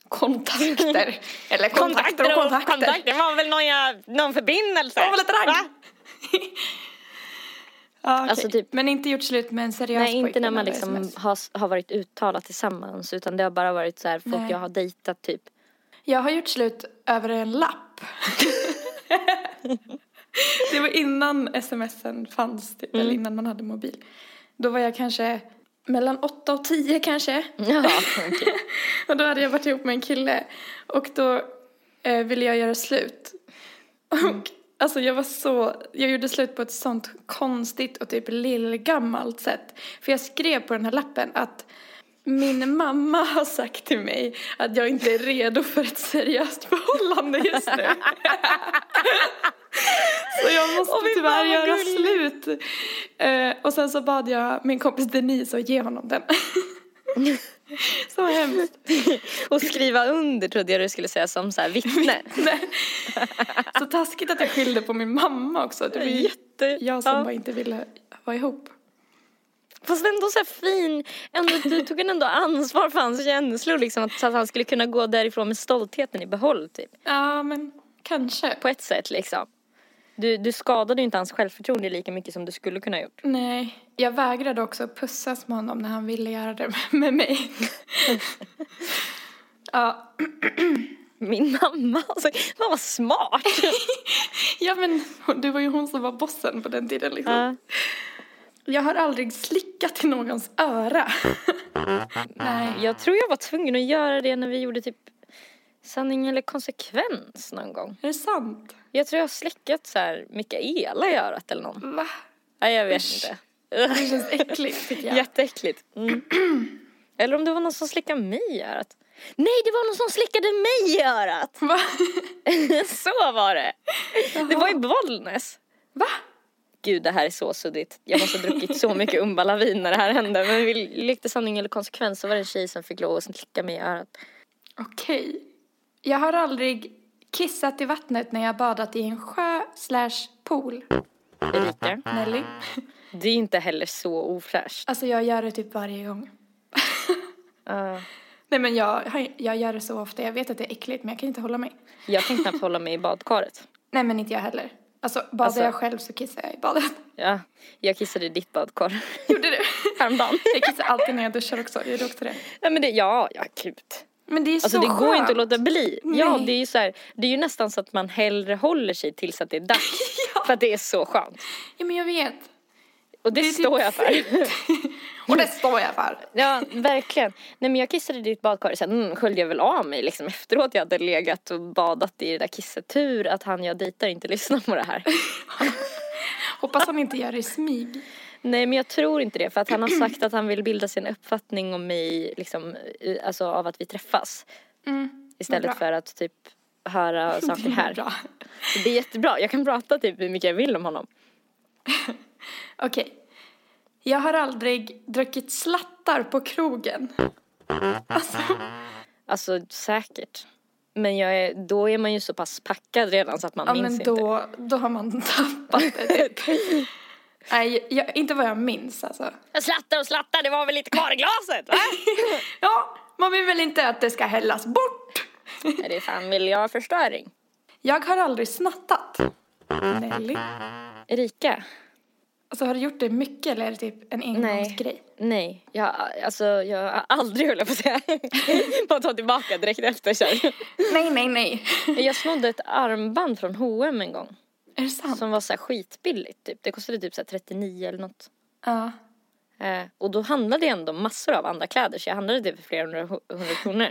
kontakter. Eller kontakter och kontakter. Kontakter var väl någon, någon förbindelse. Var väl ett ragg. Ja, okay. Alltså typ, men inte gjort slut med en seriös nej, pojk. Nej, inte när man liksom har, har varit uttalat tillsammans. Utan det har bara varit så här folk nej. jag har dejtat typ. Jag har gjort slut över en lapp. Det var innan sms'en fanns. Typ, mm. Eller innan man hade mobil. Då var jag kanske... Mellan åtta och tio kanske. Ja, okay. Och då hade jag varit ihop med en kille. Och då eh, ville jag göra slut. Mm. Och alltså jag var så... Jag gjorde slut på ett sånt konstigt och typ lillgammalt sätt. För jag skrev på den här lappen att... Min mamma har sagt till mig att jag inte är redo för ett seriöst förhållande just nu. Så jag måste tyvärr göra slut. Eh, och sen så bad jag min kompis Denise att ge honom den. Så hemskt. Och skriva under trodde jag du skulle säga som så här vittne. Så taskigt att jag skilde på min mamma också. Det var jätte... jag som ja. bara inte ville vara ihop. Fast ändå så här fin. Ändå, du tog ändå ansvar för hans känslor. Liksom, att, så att han skulle kunna gå därifrån med stoltheten i behåll. Typ. Ja, men kanske. På ett sätt liksom. Du, du skadade ju inte hans självförtroende lika mycket som du skulle kunna ha gjort. Nej, jag vägrade också pussas med honom när han ville göra det med mig. Ja. Min mamma, alltså, mamma var smart. Ja, men du var ju hon som var bossen på den tiden liksom. Uh. Jag har aldrig slickat i någons öra. Nej, jag tror jag var tvungen att göra det när vi gjorde typ sanning eller konsekvens någon gång. Är det sant? Jag tror jag har släckat så här Mikaela i örat eller någon. Va? Nej, jag vet Usch. inte. Det känns äckligt. Jätteäckligt. Mm. Eller om det var någon som släckade mig i örat. Nej, det var någon som släckade mig i örat. Va? Så var det. Jaha. Det var i Bollnäs. Va? Gud, det här är så suddigt. Jag måste ha druckit så mycket umbalavin när det här hände. Men vi lekte sanning eller konsekvens, så var det en tjej som fick lov att slicka mig i örat. Okej. Okay. Jag har aldrig kissat i vattnet när jag badat i en sjö slash pool. Erika. Nelly. Det är inte heller så ofräscht. Alltså jag gör det typ varje gång. uh. Nej, men jag, jag gör det så ofta. Jag vet att det är äckligt, men jag kan inte hålla mig. Jag kan knappt hålla mig i badkaret. Nej, men inte jag heller. Alltså badar alltså, jag själv så kissar jag i badet. Ja, jag kissade i ditt badkar. Gjorde du? Häromdagen. Jag kissar alltid när jag duschar också. Gör du också det? Nej, men det, ja, ja, gud. Men det är så alltså det skönt. Går inte att låta bli. Nej. Ja, det är ju så här, det är ju nästan så att man hellre håller sig tills att det är dags. Ja. För att det är så skönt. Ja, men jag vet. Och det, det står jag för. Och det står jag för. Ja, verkligen. Nej, men jag kissade i ditt badkar och sen mm, sköljde jag väl av mig liksom efteråt jag hade legat och badat i det där kisset. Tur att han jag dejtar inte lyssnar på det här. Hoppas han inte gör det i smyg. Nej, men jag tror inte det. För att han har sagt att han vill bilda sin uppfattning om mig liksom, alltså, av att vi träffas. Mm, istället för att typ höra saker här. Det är, Så det är jättebra. Jag kan prata typ hur mycket jag vill om honom. Okej. Okay. Jag har aldrig druckit slattar på krogen. Alltså, alltså säkert. Men jag är, då är man ju så pass packad redan så att man ja, minns men då, inte. Då har man tappat det. Nej, jag, inte vad jag minns alltså. Jag slattar och slattar, det var väl lite kvar i glaset, va? Ja, man vill väl inte att det ska hällas bort. Nej, det är fan vill jag förstöring. Jag har aldrig snattat. Nelly. Erika. Alltså har du gjort det mycket eller är det typ en engångsgrej? Nej, nej. Jag, alltså, jag har aldrig hållit på att säga. Bara ta tillbaka direkt efter. Kör. Nej, nej, nej. Jag snodde ett armband från H och M en gång. Är det sant? Som var så här skitbilligt typ. Det kostade typ så här trettionio eller något. Ja. Eh, och då handlade jag ändå massor av andra kläder. Så jag handlade det för flera hundra, hundra kronor.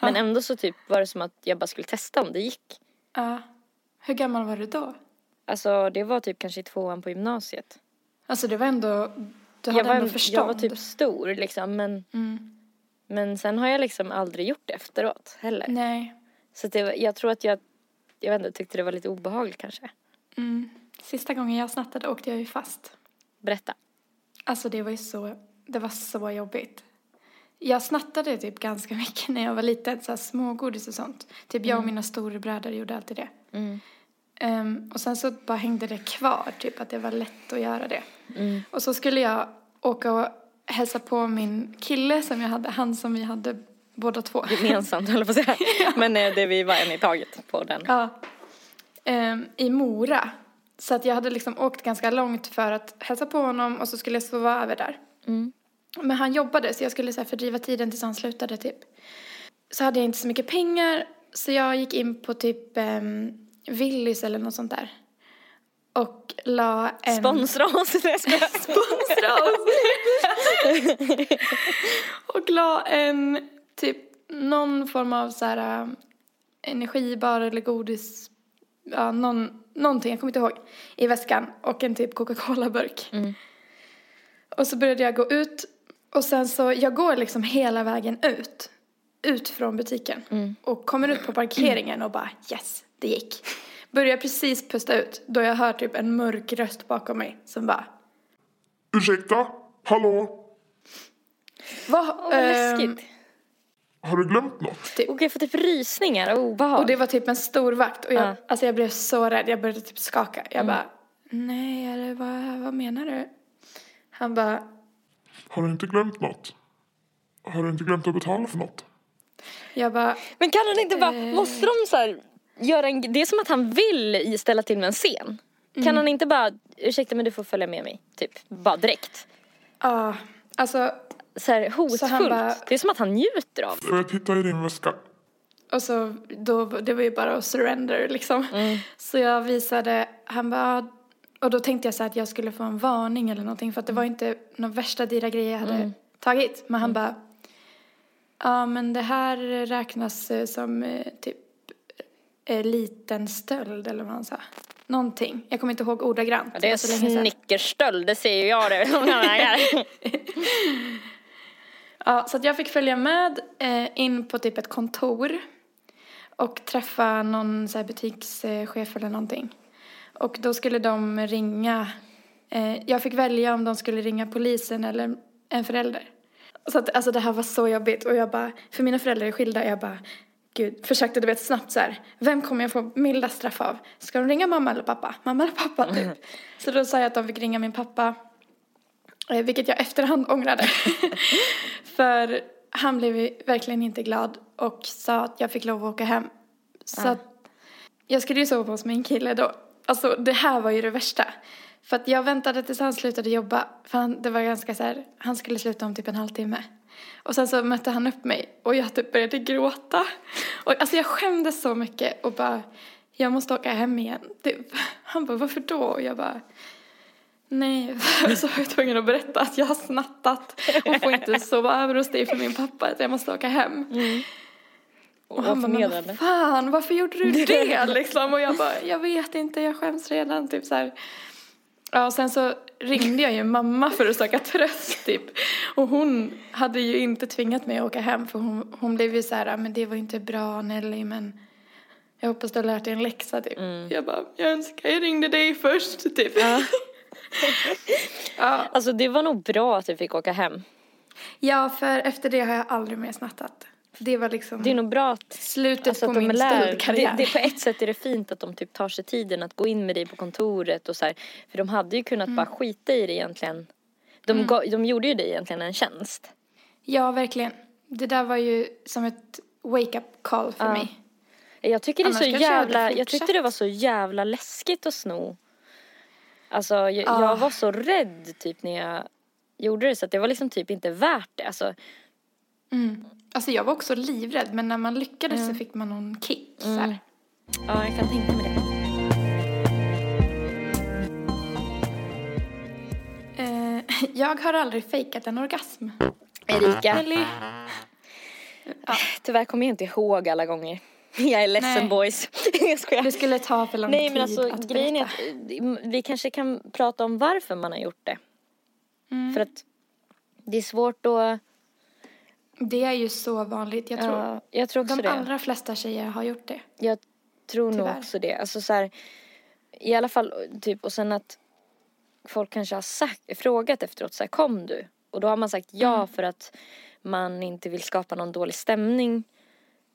Men ja. Ändå så typ var det som att jag bara skulle testa om det gick. Ja. Hur gammal var du då? Alltså det var typ kanske i tvåan på gymnasiet. Alltså det var ändå... Du hade jag, var, ändå förstånd. Jag var typ stor liksom. Men, mm. men sen har jag liksom aldrig gjort det efteråt heller. Nej. Så det, jag tror att jag... Jag vet inte, tyckte det var lite obehagligt kanske. Mm. Sista gången jag snattade åkte jag ju fast. Berätta. Alltså det var ju så, det var så jobbigt. Jag snattade typ ganska mycket när jag var liten, så här smågodis och sånt. Typ mm. jag och mina storebröder gjorde alltid det. Mm. Um, och sen så bara hängde det kvar, typ att det var lätt att göra det. Mm. Och så skulle jag åka och hälsa på min kille som jag hade, han som vi hade båda två. Gemensamt, höll jag på att säga. Ja. Men det vi var en i taget på den. Ja. Um, i Mora. Så att jag hade liksom åkt ganska långt för att hälsa på honom och så skulle jag sova över där. Mm. Men han jobbade så jag skulle så här fördriva tiden tills han slutade typ. Så hade jag inte så mycket pengar så jag gick in på typ um, Willys eller något sånt där. Och la en... Sponsra oss! Sponsra oss! Och la en typ någon form av så här um, energibar eller godis Ja, någon, någonting, jag kommer inte ihåg, i väskan och en typ Coca-Cola-burk. Mm. Och så började jag gå ut och sen så, jag går liksom hela vägen ut, ut från butiken mm. och kommer ut på parkeringen och bara, yes, det gick. Börjar precis pusta ut, då jag hör typ en mörk röst bakom mig som bara, ursäkta, hallå? Vad, oh, vad läskigt. Eh, har du glömt något? Det, och jag får typ rysningar och obehag. Och det var typ en stor vakt. Och jag, uh. alltså jag blev så rädd. Jag började typ skaka. Jag mm. bara, nej, eller vad, vad menar du? Han bara, har du inte glömt något? Har du inte glömt att betala för något? Jag bara, men kan han inte bara, eh... måste de så här göra en, det är som att han vill ställa till med en scen. Mm. Kan han inte bara, ursäkta men du får följa med mig, typ, bara direkt? Ja, ah, alltså så här hotfullt, bara, det är som att han njuter av. Får jag titta i din väska? Och så, då, det var ju bara att surrender liksom. Mm. Så jag visade, han bara, och då tänkte jag så här att jag skulle få en varning eller någonting. För att det var inte någon värsta dyra grej jag hade mm. tagit. Men han mm. bara, ja men det här räknas som typ liten stöld eller vad han sa. Någonting. Jag kommer inte ihåg ordagrant. Ja, det är snickerstöld, det ser ju jag det. Ja, så att jag fick följa med eh, in på typ ett kontor. Och träffa någon så här butikschef eller någonting. Och då skulle de ringa. Eh, jag fick välja om de skulle ringa polisen eller en förälder. Så att, alltså det här var så jobbigt. Och jag bara, för mina föräldrar är skilda. Jag bara, gud, försökte du vet snabbt så här. Vem kommer jag få milda straff av? Ska de ringa mamma eller pappa? Mamma eller pappa typ. Mm. Så då sa jag att de fick ringa min pappa. Eh, vilket jag efterhand ångrade. För han blev verkligen inte glad. Och sa att jag fick lov att åka hem. Så mm. att jag skulle ju sova hos min kille då. Alltså det här var ju det värsta. För att jag väntade tills han slutade jobba. För han, det var ganska så här, han skulle sluta om typ en halvtimme. Och sen så mötte han upp mig. Och jag typ började gråta. Och alltså jag skämdes så mycket. Och bara, jag måste åka hem igen. Det, han bara, varför då? Och jag bara, nej. Så var jag tvungen att berätta att jag har snattat. Och får inte sova över hos dig för min pappa. Att jag måste åka hem. Mm. Och, och han bara, vad fan, varför gjorde du det? Liksom. Och jag bara, jag vet inte, jag skäms redan. Typ så här. Ja, och sen så ringde jag ju mamma för att söka tröst. Typ. Och hon hade ju inte tvingat mig att åka hem. För hon, hon blev ju så här, men det var inte bra Nelly, men jag hoppas du har lärt dig en läxa. Typ. Mm. Jag bara, jag önskar jag ringde dig först. Typ. Ja. Ja. Alltså det var nog bra att du fick åka hem. Ja, för efter det har jag aldrig mer snattat. Det var liksom det är nog bra att, slutet alltså på att de min stöldkarriär. Det, det, på ett sätt är det fint att de typ tar sig tiden att gå in med dig på kontoret. Och så här, för de hade ju kunnat mm. bara skita i det egentligen. De, mm. ga, de gjorde ju dig egentligen en tjänst. Ja, verkligen. Det där var ju som ett wake-up call för ja. mig. Jag, tycker det är så jävla, jag, jag tyckte det var så jävla läskigt att sno. Alltså, jag, ah. jag var så rädd typ när jag gjorde det. Så att det var liksom typ inte värt det. Alltså... Mm. Alltså jag var också livrädd. Men när man lyckades mm. så fick man någon kick mm. så här. Ja, jag kan tänka mig det. eh, Jag har aldrig fejkat en orgasm. Erika Nelly. Ja. Tyvärr kommer jag inte ihåg alla gånger. Jag är ledsen. Nej. Boys. Jag skojar. Det skulle ta för lång Nej, tid. Nej men alltså grejen är att vi kanske kan prata om varför man har gjort det. mm. För att det är svårt att. Det är ju så vanligt, jag tror. Ja, jag tror också de det. Allra flesta tjejer har gjort det. Jag tror Tyvärr. nog också det. Alltså så här, i alla fall typ, och sen att folk kanske har sagt, frågat efteråt så här, kom du? Och då har man sagt ja mm. för att man inte vill skapa någon dålig stämning.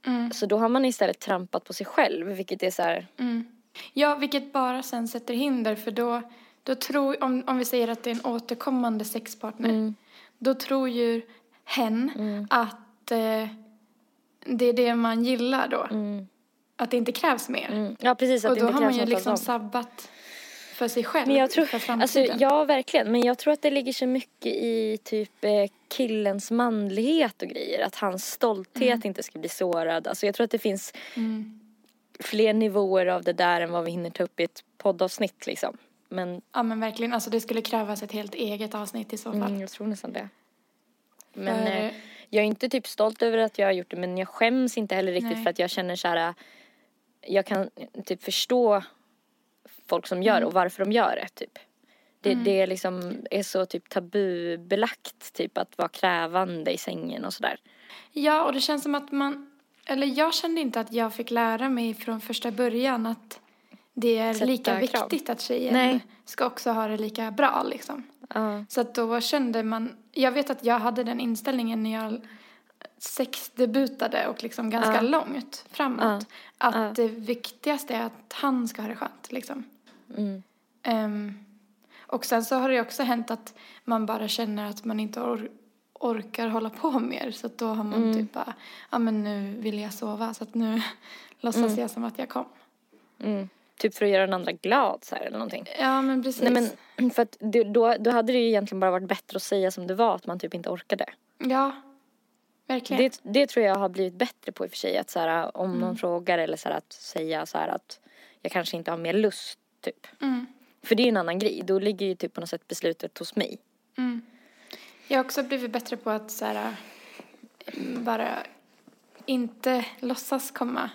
Mm. Så då har man istället trampat på sig själv, vilket är så här mm. Ja, vilket bara sen sätter hinder för då då tror om om vi säger att det är en återkommande sexpartner. Mm. Då tror ju hen, mm. att eh, det är det man gillar då. Mm. Att det inte krävs mer. Mm. Ja, precis, att och då det inte har man ju liksom sabbat för sig själv. Men jag tror, för framtiden. Alltså, ja, verkligen. Men jag tror att det ligger så mycket i typ eh, killens manlighet och grejer. Att hans stolthet mm. inte ska bli sårad. Alltså, jag tror att det finns mm. fler nivåer av det där än vad vi hinner ta upp i ett poddavsnitt. Liksom. Men, ja, men verkligen. Alltså, det skulle krävas ett helt eget avsnitt i så fall. Mm, jag tror nästan det. Men eh, jag är inte typ stolt över att jag har gjort det. Men jag skäms inte heller riktigt. Nej. För att jag känner så här. Jag kan typ förstå folk som gör mm. och varför de gör det typ. Det, mm. det liksom är så typ tabubelagt typ att vara krävande i sängen och sådär. Ja, och det känns som att man. Eller jag kände inte att jag fick lära mig från första början att det är Sätta lika viktigt krav. Att tjejen Nej. Ska också ha det lika bra liksom. Uh. Så att då kände man. jag vet att jag hade den inställningen när jag sexdebutade och liksom ganska ja. långt framåt. Ja. Att ja. det viktigaste är att han ska ha det skönt. Liksom. Mm. Um, och sen så har det också hänt att man bara känner att man inte or- orkar hålla på mer. Så att då har man mm. typ bara, ja men nu vill jag sova. Så att nu låtsas mm. jag som att jag kom. Mm. Typ för att göra den andra glad så här, eller någonting. Ja, men precis. Nej, men, för att du, då, då hade det ju egentligen bara varit bättre att säga som det var. Att man typ inte orkade. Ja, verkligen. Det, det tror jag har blivit bättre på i och för sig. Att så här, om mm. någon frågar eller så här, att säga så här, att jag kanske inte har mer lust. Typ. Mm. För det är ju en annan grej. Då ligger ju typ på något sätt beslutet hos mig. Mm. Jag har också blivit bättre på att så här, bara inte låtsas komma.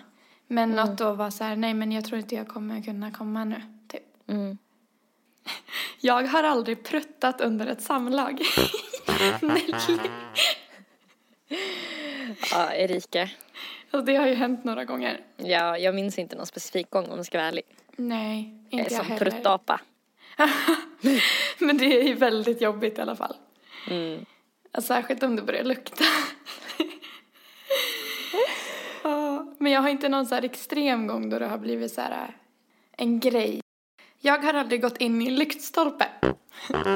Men mm. att då var så här, nej men jag tror inte jag kommer kunna komma nu. Typ. Mm. Jag har aldrig pruttat under ett samlag. Ja, Erika. Och det har ju hänt några gånger. Ja, jag minns inte någon specifik gång om jag ska vara ärlig. Nej, inte jag, är jag som heller. Som pruttapa. Men det är ju väldigt jobbigt i alla fall. Mm. Särskilt om det börjar lukta. Men jag har inte någon så här extrem gång då det har blivit så här en grej. Jag har aldrig gått in i en lyktstolpe.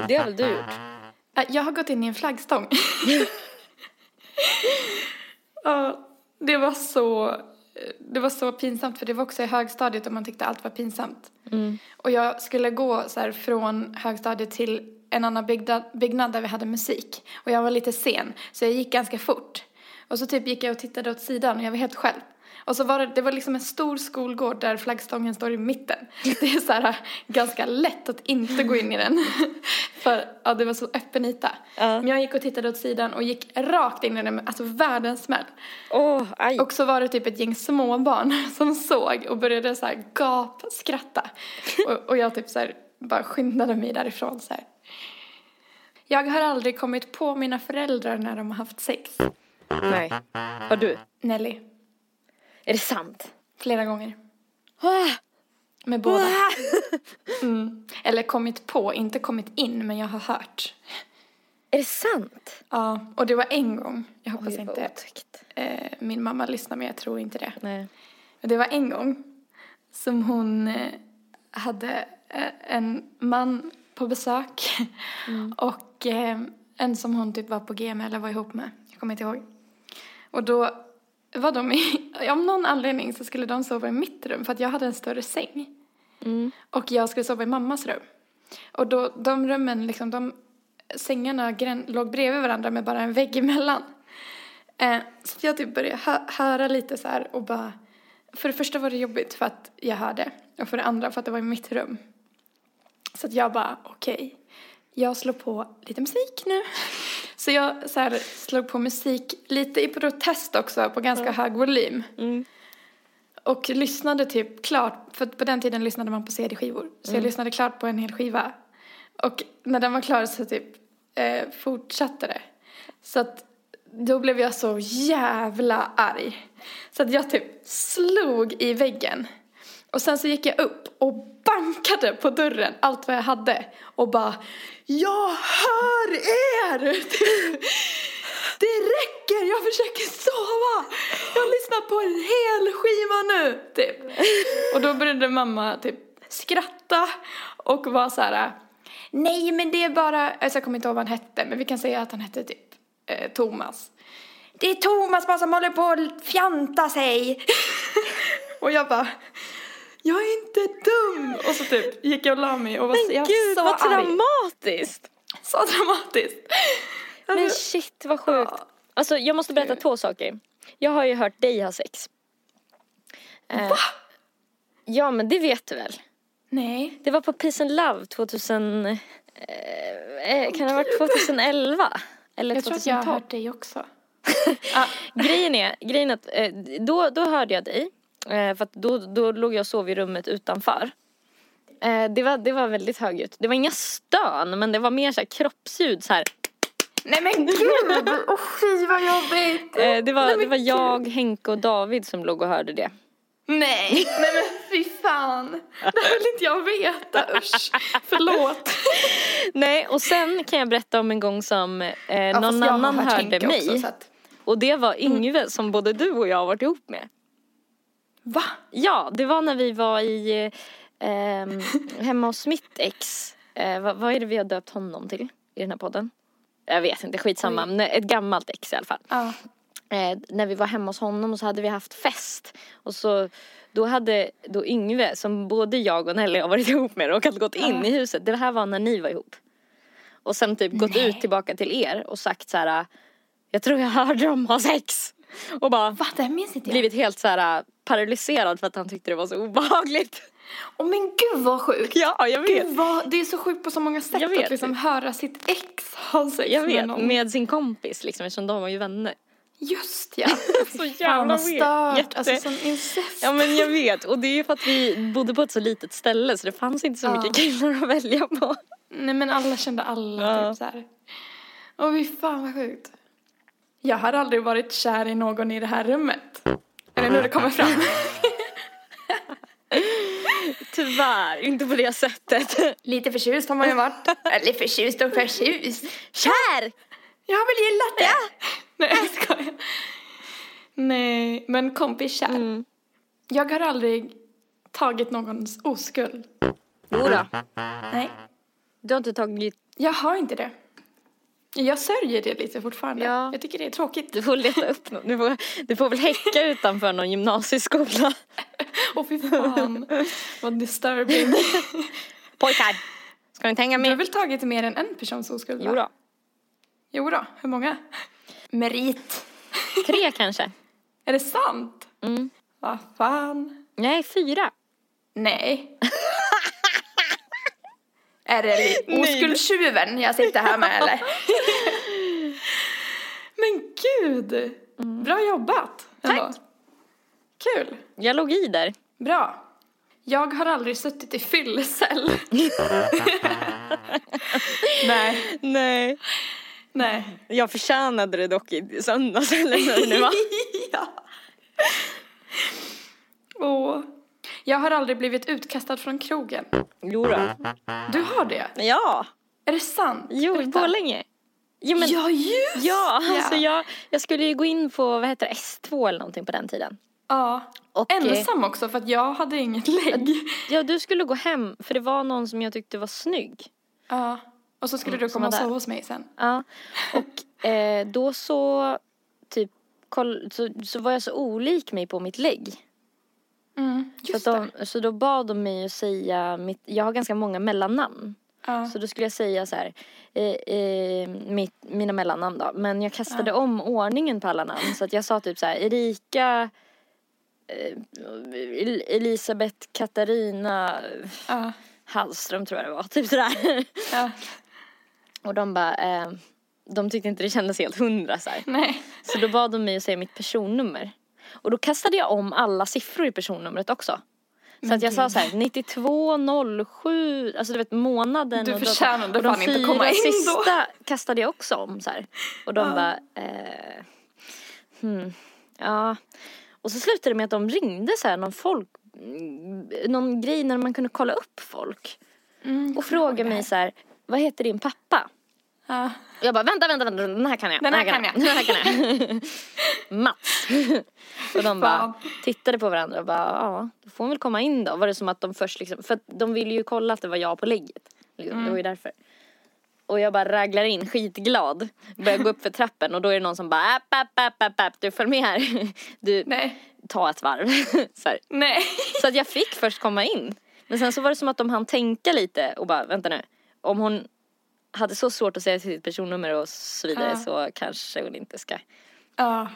Det har väl du gjort? Jag har gått in i en flaggstång. Det var så det var så pinsamt, för det var också i högstadiet och man tyckte allt var pinsamt. Mm. Och jag skulle gå så här från högstadiet till en annan byggnad, byggnad där vi hade musik. Och jag var lite sen så jag gick ganska fort. Och så typ gick jag och tittade åt sidan och jag var helt själv. Och så var det, det var liksom en stor skolgård där flaggstången står i mitten. Det är så här ganska lätt att inte gå in i den. För ja, det var så öppen yta. Uh. Men jag gick och tittade åt sidan och gick rakt in i den. Alltså världens smäll. Oh, och så var det typ ett gäng småbarn som såg och började så här gap, skratta. Och, och jag typ så här bara skyndade mig därifrån så här. Jag har aldrig kommit på mina föräldrar när de har haft sex. Nej. Har du? Nelly. Är det sant? Flera gånger. Ah! Med båda. Ah! Mm. Eller kommit på, inte kommit in, men jag har hört. Är det sant? Ja, och det var en gång. Jag hoppas Oj, inte eh, min mamma lyssnar, men jag tror inte det. Nej. Det var en gång som hon eh, hade eh, en man på besök. Mm. Och eh, en som hon typ var på G med eller var ihop med. Jag kommer inte ihåg. Och då var de i, om någon anledning så skulle de sova i mitt rum. För att jag hade en större säng. Mm. Och jag skulle sova i mammas rum. Och då, de rummen, liksom, de sängarna grän, låg bredvid varandra med bara en vägg emellan. Eh, så jag typ började hö, höra lite så här och bara... För det första var det jobbigt för att jag hörde. Och för det andra för att det var i mitt rum. Så att jag bara, okej. Okay, jag slår på lite musik nu. Så jag så här, slog på musik lite i protest också på ganska mm. hög volym. Mm. Och lyssnade typ klart, för på den tiden lyssnade man på C D-skivor. Så mm. jag lyssnade klart på en hel skiva. Och när den var klar så typ eh, fortsatte det. Så att då blev jag så jävla arg. Så att jag typ slog i väggen. Och sen så gick jag upp och bankade på dörren allt vad jag hade. Och bara, jag hör er! Det räcker, jag försöker sova! Jag lyssnar på en hel skiva nu! Typ. Och då började mamma typ skratta och var så här, nej men det är bara, alltså jag kommer inte ihåg vad han hette, men vi kan säga att han hette typ eh, Thomas. Det är Thomas bara som håller på att fjanta sig. Och jag bara... Jag är inte dum! Och så typ gick jag och la mig. Och var, men jag gud, så vad arg. Dramatiskt! Så dramatiskt! Alltså, men shit, vad sjukt. Ja. Alltså, jag måste berätta två saker. Jag har ju hört dig ha sex. Va? Eh, ja, men det vet du väl? Nej. Det var på Peace and Love tjugohundra... Eh, kan det ha varit tjugohundraelva? Eller jag tjugotolv? Tror att jag har hört dig också. ah. Grejen är, grejen är att eh, då, då hörde jag dig. Eh, för att då, då låg jag och sov i rummet utanför. Eh, det, var, det var väldigt högljutt. Det var inga stön, men det var mer så här kroppsljud. Så här. Nej men gud! Åh oh, fy vad jobbigt! Eh, det var, nej, det var jag, Henke och David som låg och hörde det. Nej! Nej men... Fy fan. Det vill inte jag veta. Usch. Förlåt. Nej, och sen kan jag berätta om en gång som eh, ja, någon annan hörde mig. Också, att... Och det var Yngve mm. som både du och jag har varit ihop med. Va? Ja, det var när vi var i eh, hemma hos mitt ex. Eh, vad, vad är det vi har döpt honom till i den här podden? Jag vet inte, skitsamma. Mm. Ett gammalt ex i alla fall. Ja. Eh, när vi var hemma hos honom så hade vi haft fest. Och så då hade då Yngve, som både jag och Nelly har varit ihop med och hade gått in mm. i huset. Det här var när ni var ihop. Och sen typ gått Nej. ut tillbaka till er och sagt så här: jag tror jag hörde dem ha sex. Och bara Va, det minns inte jag. Blivit helt så här paralyserad för att han tyckte det var så obehagligt. Åh oh, men gud vad sjukt. Ja, jag vet. Gud, vad, det är så sjukt på så många sätt att liksom höra sitt ex ha sex jag vet, med, med sin kompis liksom, eftersom de var ju vänner. Just ja. Så jävla stört. Alltså som incest. Ja men jag vet. Och det är ju för att vi bodde på ett så litet ställe. Så det fanns inte så ja. mycket killar att välja på. Nej men alla kände alla. Ja. Typ så här. Åh fy fan vad sjukt. Jag har aldrig varit kär i någon i det här rummet. Eller nu det kommer fram. Tyvärr. Inte på det sättet. Lite förtjust har man ju varit. Eller förtjust och förtjust. Kär! Jag har väl gillat det. Ja. Nej, jag skojar. Nej, men kompisar. Mm. Jag har aldrig tagit någons oskuld. Jodå. Nej. Du har inte tagit... Jag har inte det. Jag sörjer det lite fortfarande. Ja. Jag tycker det är tråkigt. Du får leta upp någon. Du får, du får väl häcka utanför någon gymnasieskola. Åh, oh, fy fan. Vad disturbing. Pojkar, ska ni inte hänga med? Du har väl tagit mer än en persons oskuld? Jodå. Jodå, hur många? Merit. Tre kanske. Är det sant? Mm. Vad fan? Nej, fyra. Nej. Är det oskuldstjuven jag sitter här med eller? Men gud. Mm. Bra jobbat. Ändå. Tack. Kul. Jag låg i där. Bra. Jag har aldrig suttit i fyllecell. Nej. Nej. Nej. Jag förtjänade det dock i söndags eller nu va? Ja. Åh. Jag har aldrig blivit utkastad från krogen. Jo då. Du har det? Ja. Är det sant? Jo, på länge. Jo, men, ja, just. Ja, alltså ja. Jag, jag skulle ju gå in på, vad heter det, S två eller någonting på den tiden. Ja, och ensam också för att jag hade inget lägg. Ja, du skulle gå hem för det var någon som jag tyckte var snygg. Ja. Och så skulle mm, du komma och sova hos mig sen. Ja. Och eh, då så typ koll, så, så var jag så olik mig på mitt lägg. Mm, just så, de, så då bad de mig att säga mitt, jag har ganska många mellannamn. Ja. Så då skulle jag säga så här eh, eh, mitt, mina mellannamn då. Men jag kastade ja. om ordningen på alla namn. Så att jag sa typ så här Erika, eh, Elisabeth, Katarina ja. Hallström tror jag det var. Typ sådär. Ja. Och de bara, eh, de tyckte inte det kändes helt hundra så här. Nej. Så då bad de mig att säga mitt personnummer. Och då kastade jag om alla siffror i personnumret också. Så men att jag gud. sa så här, nittiotvå noll sju, alltså du vet månaden. Du förtjänade och då, och fan inte komma in då. De fyra sista kastade jag också om så här. Och de ja. bara, eh, hmm, ja. Och så slutade det med att de ringde så här någon folk. Någon grej när man kunde kolla upp folk. Mm, och fråga mig så här, vad heter din pappa? Ja. Jag bara, vänta, vänta, vänta, den här kan jag. Den här, den här kan jag. jag. Den här kan jag. Mats. Och de bara tittade på varandra och bara, ja, då får hon väl komma in då. Var det som att de först liksom, för att de ville ju kolla att det var jag på lägget. Liksom, mm. Det var ju därför. Och jag bara raglar in skitglad. Börjar gå upp för trappen och då är det någon som bara, app, app, app, app, app, du följ med här. Du... Nej. Ta ett varv. Så, här. Nej. Så att jag fick först komma in. Men sen så var det som att de hann tänka lite. Och bara, vänta nu. Om hon hade så svårt att säga sitt personnummer och så vidare. Uh. Så kanske hon inte ska. Ja. Uh.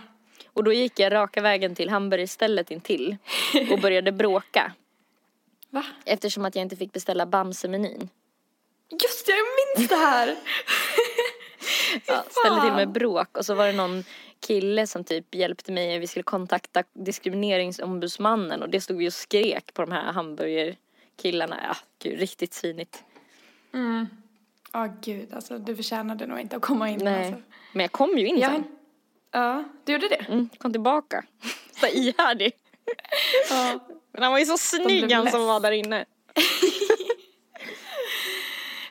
Och då gick jag raka vägen till hamburgerstället intill. Och började bråka. Va? Eftersom att jag inte fick beställa Bamse-menyn. Just jag minns det här. Ja, ställde till med bråk. Och så var det någon kille som typ hjälpte mig. Vi skulle kontakta diskrimineringsombudsmannen. Och det stod vi och skrek på de här hamburgerkillarna. Ja, gud, riktigt svinigt. Mm. Ja, oh, gud. Alltså, du förtjänade nog inte att komma in. Nej, alltså. Men jag kom ju in jag... sen. Ja, du gjorde det? Mm, kom tillbaka. Så ihärdig. Ja. Men han var ju så snygg han som var där inne.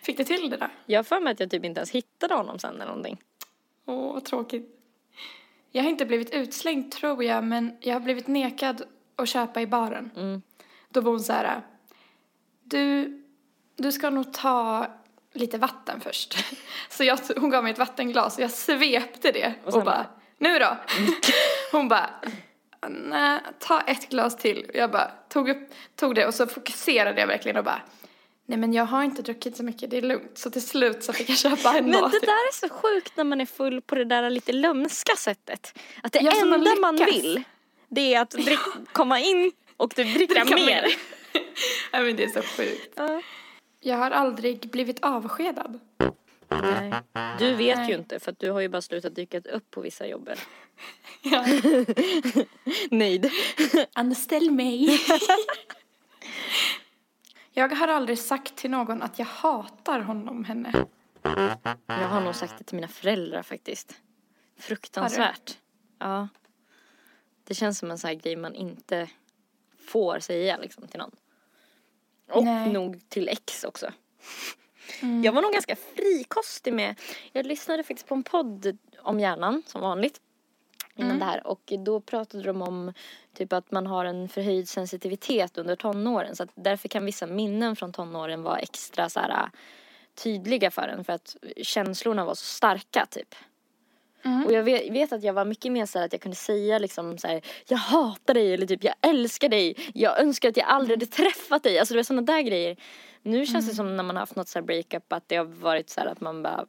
Fick du till det där? Jag för mig att jag typ inte ens hittade honom sen eller någonting. Åh, vad tråkigt. Jag har inte blivit utslängd tror jag. Men jag har blivit nekad att köpa i baren. Mm. Då var hon så här. Du, du ska nog ta lite vatten först. Så jag, hon gav mig ett vattenglas. Och jag svepte det. Och, och bara, nu då? Hon bara, nej, ta ett glas till. Jag bara, tog, upp, tog det. Och så fokuserade jag verkligen och bara. Nej, men jag har inte druckit så mycket, det är lugnt. Så till slut så fick jag köpa en. Men mat. Det där är så sjukt när man är full på det där lite lömska sättet. Att det jag enda man vill, det är att drick, komma in och du dricka, dricka mer. mer. Nej, men det är så sjukt. Uh. Jag har aldrig blivit avskedad. Nej. Du vet Nej. ju inte, för att du har ju bara slutat dyka upp på vissa jobben. Ja. Nöjd. Anställ mig. Jag har aldrig sagt till någon att jag hatar honom, henne. Jag har nog sagt det till mina föräldrar faktiskt. Fruktansvärt. Ja. Det känns som en sån här grej man inte får säga liksom, till någon. Och Nej. nog till ex också. Mm. Jag var nog ganska frikostig med... Jag lyssnade faktiskt på en podd om hjärnan, som vanligt. Innan mm. det här. Och då pratade de om typ att man har en förhöjd sensitivitet under tonåren. Så att därför kan vissa minnen från tonåren vara extra så här, tydliga för en. För att känslorna var så starka typ. Mm. Och jag vet, vet att jag var mycket mer så här, att jag kunde säga liksom så här, jag hatar dig. Eller typ jag älskar dig. Jag önskar att jag aldrig hade träffat dig. Alltså det var sådana där grejer. Nu känns mm. det som när man har haft något så här breakup. Att det har varit så här att man bara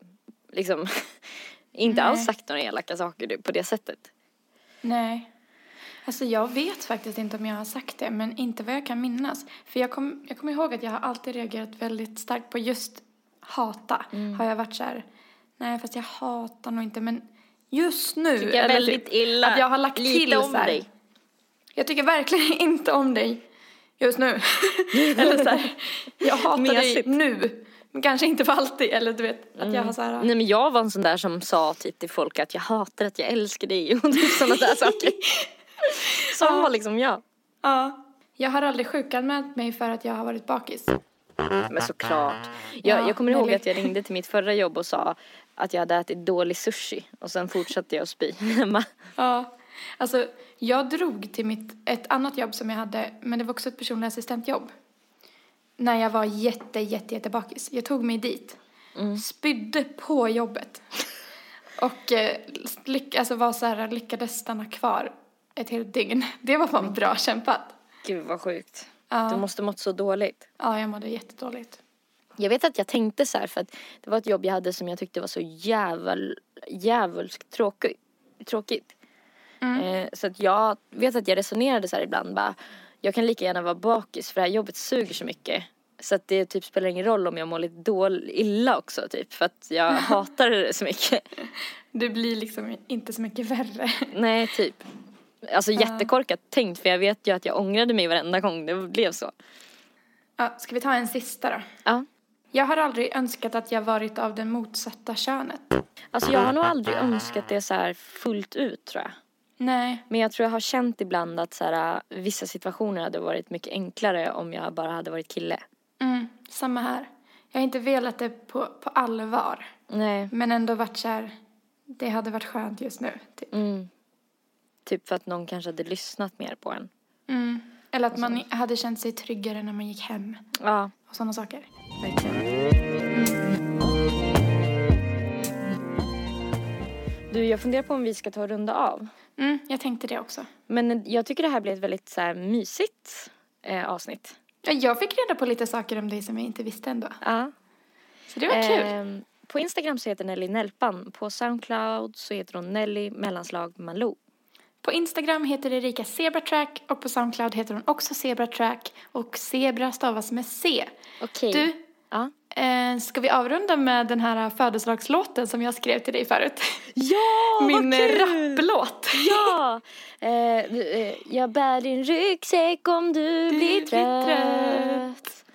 liksom... Inte Nej. alls sagt några elaka saker på det sättet. Nej. Alltså jag vet faktiskt inte om jag har sagt det. Men inte vad jag kan minnas. För jag kommer jag kom ihåg att jag har alltid reagerat väldigt starkt på just hata. Mm. Har jag varit så här. Nej, fast jag hatar nog inte. Men just nu. Tycker jag är väldigt typ, illa. Att jag har lagt Lite till om så här, dig. Jag tycker verkligen inte om dig. Just nu. Eller så här. Jag hatar Mäsigt. dig nu. Men kanske inte för alltid, eller du vet, mm. att jag har så här... Nej, men jag var en sån där som sa typ till folk att jag hatar att jag älskar dig och sådana där saker. Så var liksom jag. Ja. Jag har aldrig sjukanmält mig för att jag har varit bakis. Men såklart. Jag, ja, jag kommer ihåg eller... att jag ringde till mitt förra jobb och sa att jag hade ätit dålig sushi. Och sen fortsatte jag att spy hemma. Ja, alltså jag drog till mitt, ett annat jobb som jag hade, men det var också ett personlig assistentjobb. När jag var jätte, jätte, jätte bakis. Jag tog mig dit. Mm. Spydde på jobbet. Och eh, lyck, alltså var så här, lyckades stanna kvar ett helt dygn. Det var fan bra kämpat. Gud vad sjukt. Ja. Du måste mått så dåligt. Ja, jag mådde jättedåligt. Jag vet att jag tänkte så här. För att det var ett jobb jag hade som jag tyckte var så jävel, jävulskt tråkigt. tråkigt. Mm. Eh, så att jag vet att jag resonerade så här ibland. Bara... Jag kan lika gärna vara bakis för det här jobbet suger så mycket. Så att det typ spelar ingen roll om jag mår lite dålig, illa också typ. För att jag hatar det så mycket. Det blir liksom inte så mycket värre. Nej, typ. Alltså uh. jättekorkat tänkt, för jag vet ju att jag ångrade mig varenda gång det blev så. Ja, ska vi ta en sista då? Ja. Uh. Jag har aldrig önskat att jag varit av det motsatta könet. Alltså jag har nog aldrig önskat det så här fullt ut tror jag. Nej. Men jag tror jag har känt ibland att så här, vissa situationer hade varit mycket enklare om jag bara hade varit kille. Mm, samma här. Jag har inte velat det på, på allvar. Nej. Men ändå varit så här, det hade varit skönt just nu. Typ, mm. typ för att någon kanske hade lyssnat mer på en. Mm. Eller att man hade känt sig tryggare när man gick hem. Ja. Och sådana saker. Verkligen. Du, jag funderar på om vi ska ta och runda av. Mm, jag tänkte det också. Men jag tycker det här blev ett väldigt så här, mysigt eh, avsnitt. Jag fick reda på lite saker om dig som jag inte visste ändå. Ja. Så det var eh, kul. På Instagram så heter Nelly Nelpan. På Soundcloud så heter hon Nelly Mellanslag Malou. På Instagram heter Erika Zebratrack. Och på Soundcloud heter hon också Zebratrack. Och Zebra stavas med C. Okej. Okay. Du... Ja. Ska vi avrunda med den här födelsedagslåten som jag skrev till dig förut? Ja, min rapplåt. Ja. Jag bär din ryggsäck om du, du blir trött. trött.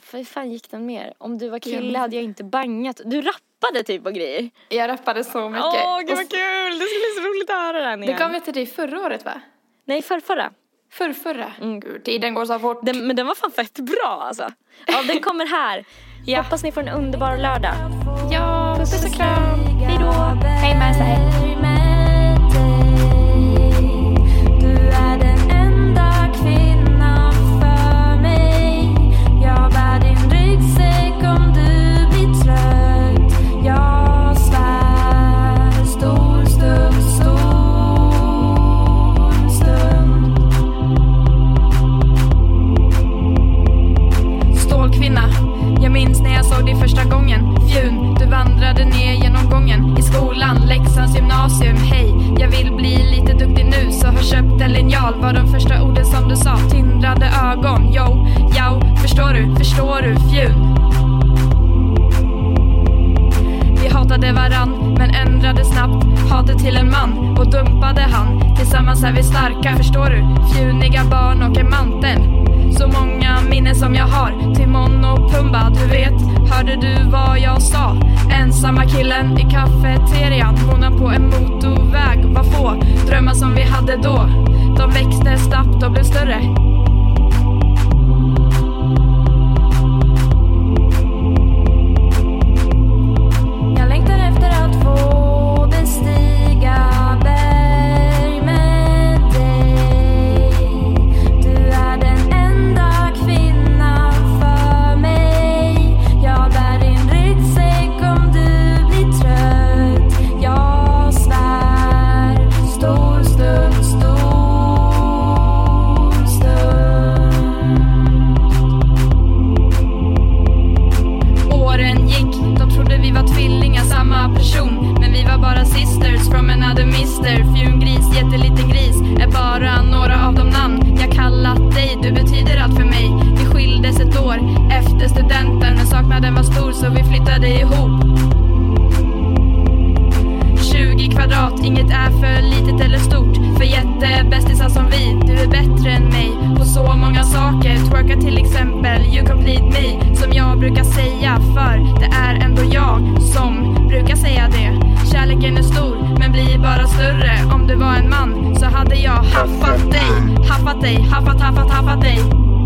För fan gick den mer? Om du var kille hade jag inte bangat. Du rappade typ och grejer. Jag rappade så mycket. Åh, gud vad kul. Det skulle bli så roligt att höra den igen. Det gav jag till dig förra året va? Nej, förrförra. För förra. Mm. Gud, tiden går så fort. Den, men den var fan fett bra alltså. Ja, den kommer här. Ja. Hoppas ni får en underbar lördag. Ja, puss och kram. Hej då. Hej med sig. Var de första orden som du sa? Tindrande ögon, yo, yo. Förstår du, förstår du, fjun. Vi hatade varann, men ändrade snabbt hatet till en man och dumpade han. Tillsammans är vi starka, förstår du? Fjuniga barn och en mantel. Så många minnen som jag har. Timon och Pumbaa, du vet. Hörde du vad jag sa? Ensamma killen i kafeterian. Honan på en motorväg. Vad få drömmar som vi hade då. De växte snabbt och blev större. Jag längtar efter att få bestiga berg med dig. Du är den enda kvinnan för mig. Jag bär din ryggsäck om du blir trött. Jag svär, stor stund, stor. Samma person, men vi var bara sisters from another mister. Fjun gris, jätteliten gris, är bara några av de namn jag kallat dig. Du betyder allt för mig. Vi skildes ett år efter studenten, men saknaden var stor så vi flyttade ihop. tjugo kvadrat, inget är för litet eller stort. För jättebästisar som vi, du är bättre än mig på så många saker. Twerka till exempel, you complete me. Som jag brukar säga, för det är ändå jag som brukar säga det. Kärleken är stor, men blir bara större. Om du var en man så hade jag haffat dig. Haffat dig, haffat, haffat, haffat dig.